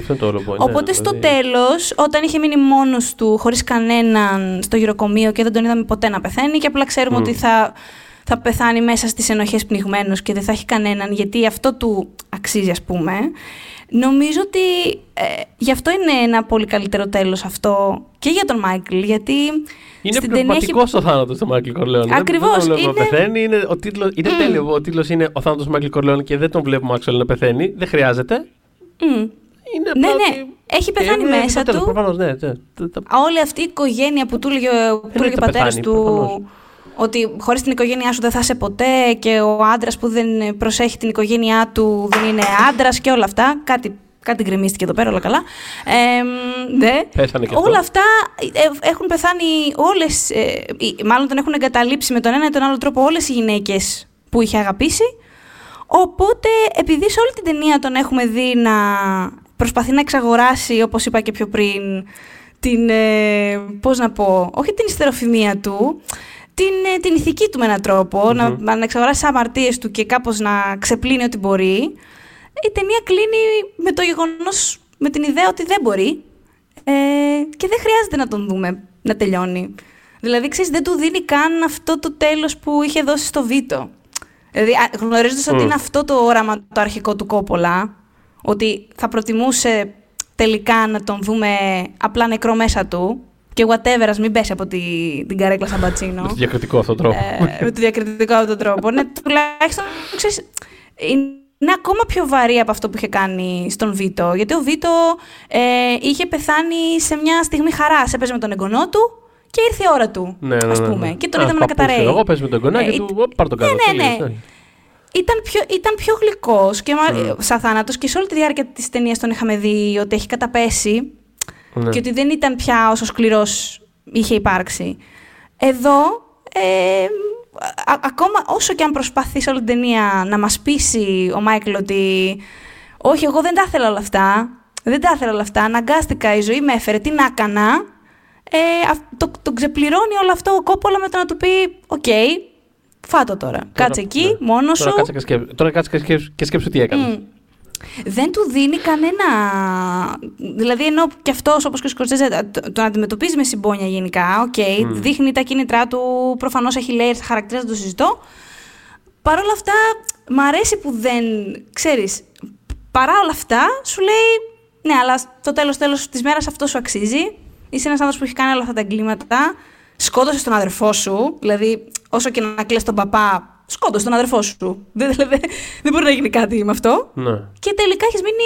Οπότε στο τέλος, όταν είχε μείνει μόνος του, χωρίς κανέναν, στο γυροκομείο και δεν τον είδαμε ποτέ να πεθαίνει, και απλά ξέρουμε ότι θα πεθάνει μέσα στις ενοχές πνιγμένος και δεν θα έχει κανέναν, γιατί αυτό του αξίζει, ας πούμε. Νομίζω ότι γι' αυτό είναι ένα πολύ καλύτερο τέλος αυτό και για τον Μάικλ, γιατί. Είναι πνευματικός ο θάνατος του Μάικλ Κορλεόν. Ακριβώς. Δεν τον βλέπουμε να πεθαίνει. Είναι τέλειο. Ο τίτλος είναι Ο θάνατος του Μάικλ Κορλεόν και δεν τον βλέπουμε άξονα να πεθαίνει. Δεν χρειάζεται. Ναι. Έχει πεθάνει μέσα του. Προφανώς, ναι. Όλη αυτή η οικογένεια που του έλεγε ο πατέρας του. Ότι χωρίς την οικογένειά σου δεν θα είσαι ποτέ, και ο άντρας που δεν προσέχει την οικογένειά του δεν είναι άντρας και όλα αυτά. Κάτι γκρεμίστηκε εδώ πέρα, όλα καλά. Όλα αυτά έχουν πεθάνει όλες, μάλλον τον έχουν εγκαταλείψει με τον ένα ή τον άλλο τρόπο όλες οι γυναίκες που είχε αγαπήσει. Οπότε, επειδή σε όλη την ταινία τον έχουμε δει να προσπαθεί να εξαγοράσει, όπως είπα και πιο πριν, την, πώς να πω, όχι την ιστεροφημία του, την ηθική του με έναν τρόπο, να εξαγοράσει τις αμαρτίες του και κάπως να ξεπλύνει ό,τι μπορεί. Η ταινία κλείνει με το γεγονός, με την ιδέα ότι δεν μπορεί και δεν χρειάζεται να τον δούμε να τελειώνει. Δηλαδή, ξέρεις, δεν του δίνει καν αυτό το τέλος που είχε δώσει στο Βίτο. Δηλαδή, γνωρίζοντας ότι είναι αυτό το όραμα το αρχικό του Κόπολα, ότι θα προτιμούσε τελικά να τον δούμε απλά νεκρό μέσα του, και whatever, ας μην πέσει από την καρέκλα σαν Πατσίνο. Με το διακριτικό αυτό τρόπο. Με το διακριτικό αυτό τρόπο. Ναι, τουλάχιστον, ξέρεις, είναι ακόμα πιο βαρύ από αυτό που είχε κάνει στον Βίτο. Γιατί ο Βίτο είχε πεθάνει σε μια στιγμή χαράς. Έπαιζε με τον εγγονό του και ήρθε η ώρα του, ας πούμε. Και τον είδαμε να καταραίει. Εγώ παίζω με τον εγγονό και του πάρ' τον κάνω. Ναι. Ήταν πιο γλυκός και σαν θάνατος, και σε όλη τη διάρκεια της ταινίας τον είχαμε δει ότι έχει καταπέσει. Ναι. Και ότι δεν ήταν πια όσο σκληρός είχε υπάρξει. Εδώ, ακόμα όσο και αν προσπαθεί όλη την ταινία να μας πείσει ο Μάικλ ότι όχι, εγώ δεν τα ήθελα όλα αυτά, αναγκάστηκα, η ζωή με έφερε, τι να έκανα, το ξεπληρώνει όλο αυτό ο Κόπολα με το να του πει «Οκ, φάτο τώρα, κάτσε εκεί, μόνος σου». Τώρα κάτσε και σκέψου τι έκανες. Δεν του δίνει κανένα. Δηλαδή, ενώ και αυτός, όπως και ο Σκορτσέζε, τον αντιμετωπίζει με συμπόνια γενικά. Δείχνει τα κίνητρά του, προφανώς έχει layers, χαρακτήρα, δεν το συζητώ. Παρ' όλα αυτά, μ' αρέσει που δεν ξέρεις. Παρά όλα αυτά, σου λέει Ναι, αλλά στο τέλος της μέρας αυτό σου αξίζει. Είσαι ένας άνθρωπος που έχει κάνει όλα αυτά τα εγκλήματα. Σκότωσες τον αδερφό σου. Δηλαδή, όσο και να κλαις τον παπά, σκότωσε τον αδερφό σου. Δηλαδή, δεν μπορεί να γίνει κάτι με αυτό. Ναι. Και τελικά έχεις μείνει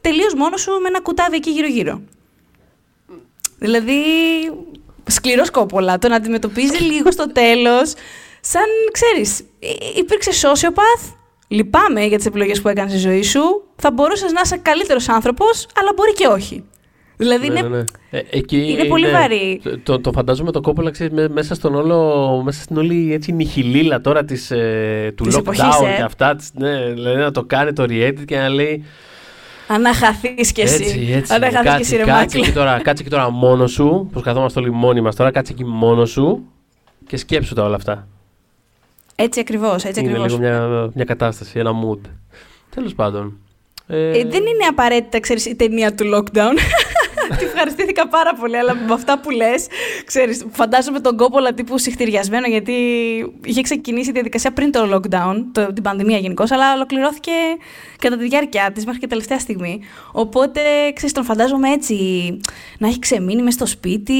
τελείως μόνος σου με ένα κουτάδι εκεί γύρω-γύρω. Δηλαδή, σκληρός Κόπολα. Τον αντιμετωπίζει λίγο στο τέλος. Σαν, ξέρεις, υπήρξε sociopath. Λυπάμαι για τις επιλογές που έκανες στη ζωή σου. Θα μπορούσες να είσαι καλύτερος άνθρωπος, αλλά μπορεί και όχι. Δηλαδή ναι, ναι. Είναι πολύ βαρύ. Το φαντάζομαι το Κόπολα, ξέρεις, μέσα στην όλη έτσι νιχιλίλα τώρα του lockdown εποχής, και αυτά. Ναι, δηλαδή να το κάνει το re-edit και να λέει... Αναχαθείς κι εσύ. Έτσι. Κάτσε και τώρα μόνος σου, πως καθόμαστε όλοι μόνοι μας τώρα, κάτσε εκεί μόνος σου και σκέψου τα όλα αυτά. Έτσι ακριβώς, έτσι ακριβώς. Είναι λίγο μια κατάσταση, ένα mood. Τέλος πάντων. Δεν είναι απαραίτητα, ξέρεις, η ταινία του lockdown. Τη ευχαριστήθηκα πάρα πολύ, αλλά με αυτά που λες, ξέρεις, φαντάζομαι τον Κόπολα τύπου συχτηριασμένο, γιατί είχε ξεκινήσει η διαδικασία πριν το lockdown, την πανδημία γενικώς, αλλά ολοκληρώθηκε κατά τη διάρκεια της μέχρι και τελευταία στιγμή. Οπότε, ξέρεις, τον φαντάζομαι έτσι, να έχει ξεμείνει μες στο σπίτι.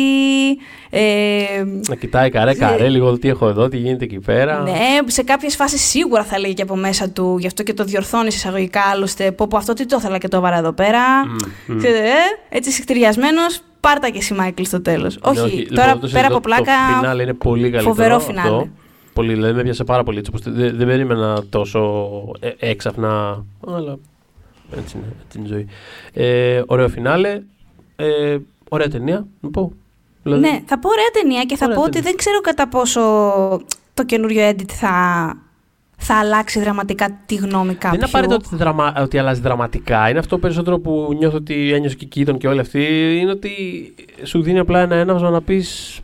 Να κοιτάει καρέ, λίγο τι έχω εδώ, τι γίνεται εκεί πέρα. Ναι, σε κάποιες φάσεις σίγουρα θα λέει και από μέσα του, γι' αυτό και το διορθώνει εισαγωγικά άλλωστε. Πω αυτό τι το ήθελα και το έβαρα εδώ πέρα. Ξέρετε, έτσι συχτηριασμένος, πάρτα και εσύ Μάικλ στο τέλος. Ναι, όχι, τώρα λοιπόν, πέρα από πλάκα. Το φινάλε είναι πολύ καλύτερο. Φοβερό φινάλε. Πολύ, δηλαδή με πιάσε πάρα πολύ. Δεν περίμενα τόσο έξαφνα. Αλλά έτσι είναι, έτσι είναι η ζωή. Ωραίο φινάλε. Ωραία ταινία, να πω. Δηλαδή, ναι, θα πω ωραία ταινία και θα πω ότι δεν ξέρω κατά πόσο το καινούριο edit θα αλλάξει δραματικά τη γνώμη κάποιου. Δεν είναι απαραίτητο ότι αλλάζει δραματικά. Είναι αυτό περισσότερο που νιώθω ότι ένιωσε και η Κίτον και όλοι αυτοί. Είναι ότι σου δίνει απλά ένα έναυσμα να πεις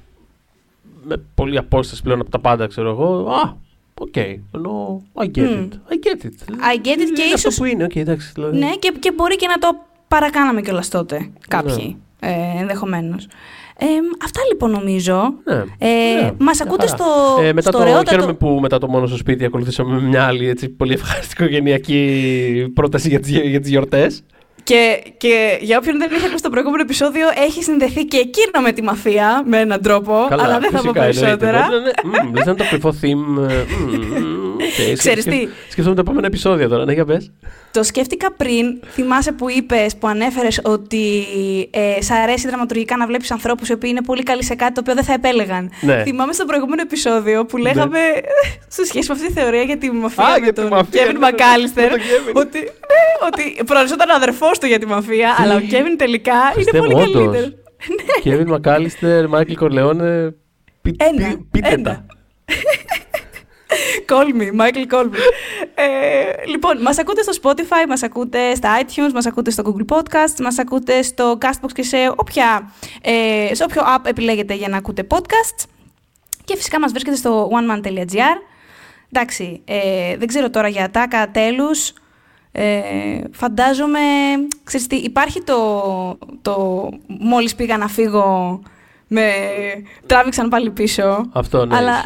με πολλή απόσταση πλέον από τα πάντα, ξέρω εγώ. Okay. No, I get it. Και είναι ίσως... αυτό που είναι. Okay, εντάξει, δηλαδή. Ναι, και μπορεί και να το παρακάναμε κιόλας τότε κάποιοι, ναι. Ενδεχομένως. Αυτά λοιπόν νομίζω. Ναι. Μας ακούτε στο ωραιότατο... Χαίρομαι που μετά το μόνο στο σπίτι ακολουθήσαμε μια άλλη έτσι, πολύ ευχαριστικογενειακή πρόταση για τις γιορτές. Και για όποιον δεν είχε ακούσει το προηγούμενο επεισόδιο, έχει συνδεθεί και εκείνο με τη μαφία με έναν τρόπο. Καλά, αλλά δεν θα πω περισσότερα. Λες να είναι το κρυφό theme. Ξέρεις τι. Σκεφτόμουν τα επόμενα επεισόδια τώρα. Ναι, για πες. Το σκέφτηκα πριν. Θυμάσαι που είπες, που ανέφερες ότι σ' αρέσει δραματουργικά να βλέπεις ανθρώπους οι οποίοι είναι πολύ καλοί σε κάτι το οποίο δεν θα επέλεγαν. Ναι. Θυμάμαι στο προηγούμενο επεισόδιο που λέγαμε σε σχέση με αυτή τη θεωρία για τη μαφία με τον Κέβιν Μακάλιστερ. Ότι προοριζόταν ο αδερφός του για τη μαφία, αλλά ο Κέβιν τελικά είναι πολύ καλύτερο. Κέβιν Μακάλιστερ, Μάικλ Κορλεόνε. Πείτε τα. Michael Colby. Λοιπόν, μας ακούτε στο Spotify, μας ακούτε στα iTunes, μας ακούτε στο Google Podcasts, μας ακούτε στο Castbox και σε όποιο app επιλέγετε για να ακούτε podcasts. Και φυσικά μας βρίσκετε στο oneman.gr. Εντάξει, δεν ξέρω τώρα για τάκα τέλους. Φαντάζομαι, ξέρεις τι, υπάρχει το μόλις πήγα να φύγω... Με τράβηξαν πάλι πίσω. Αυτό ναι. Αλλά...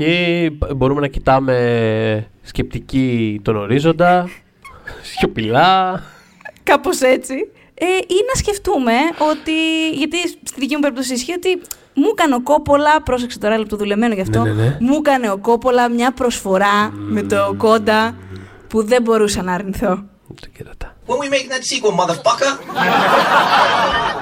Μπορούμε να κοιτάμε σκεπτική τον ορίζοντα, σιωπηλά. Κάπως έτσι. Ή να σκεφτούμε ότι. Γιατί στη δική μου περίπτωση ισχύει ότι μου έκανε ο Κόπολα. Πρόσεξε τώρα λεπτοδουλεμένο γι' αυτό. Ναι. Μου έκανε ο Κόπολα μια προσφορά με το Κόντα που δεν μπορούσα να αρνηθώ. When we make that sequel, motherfucker!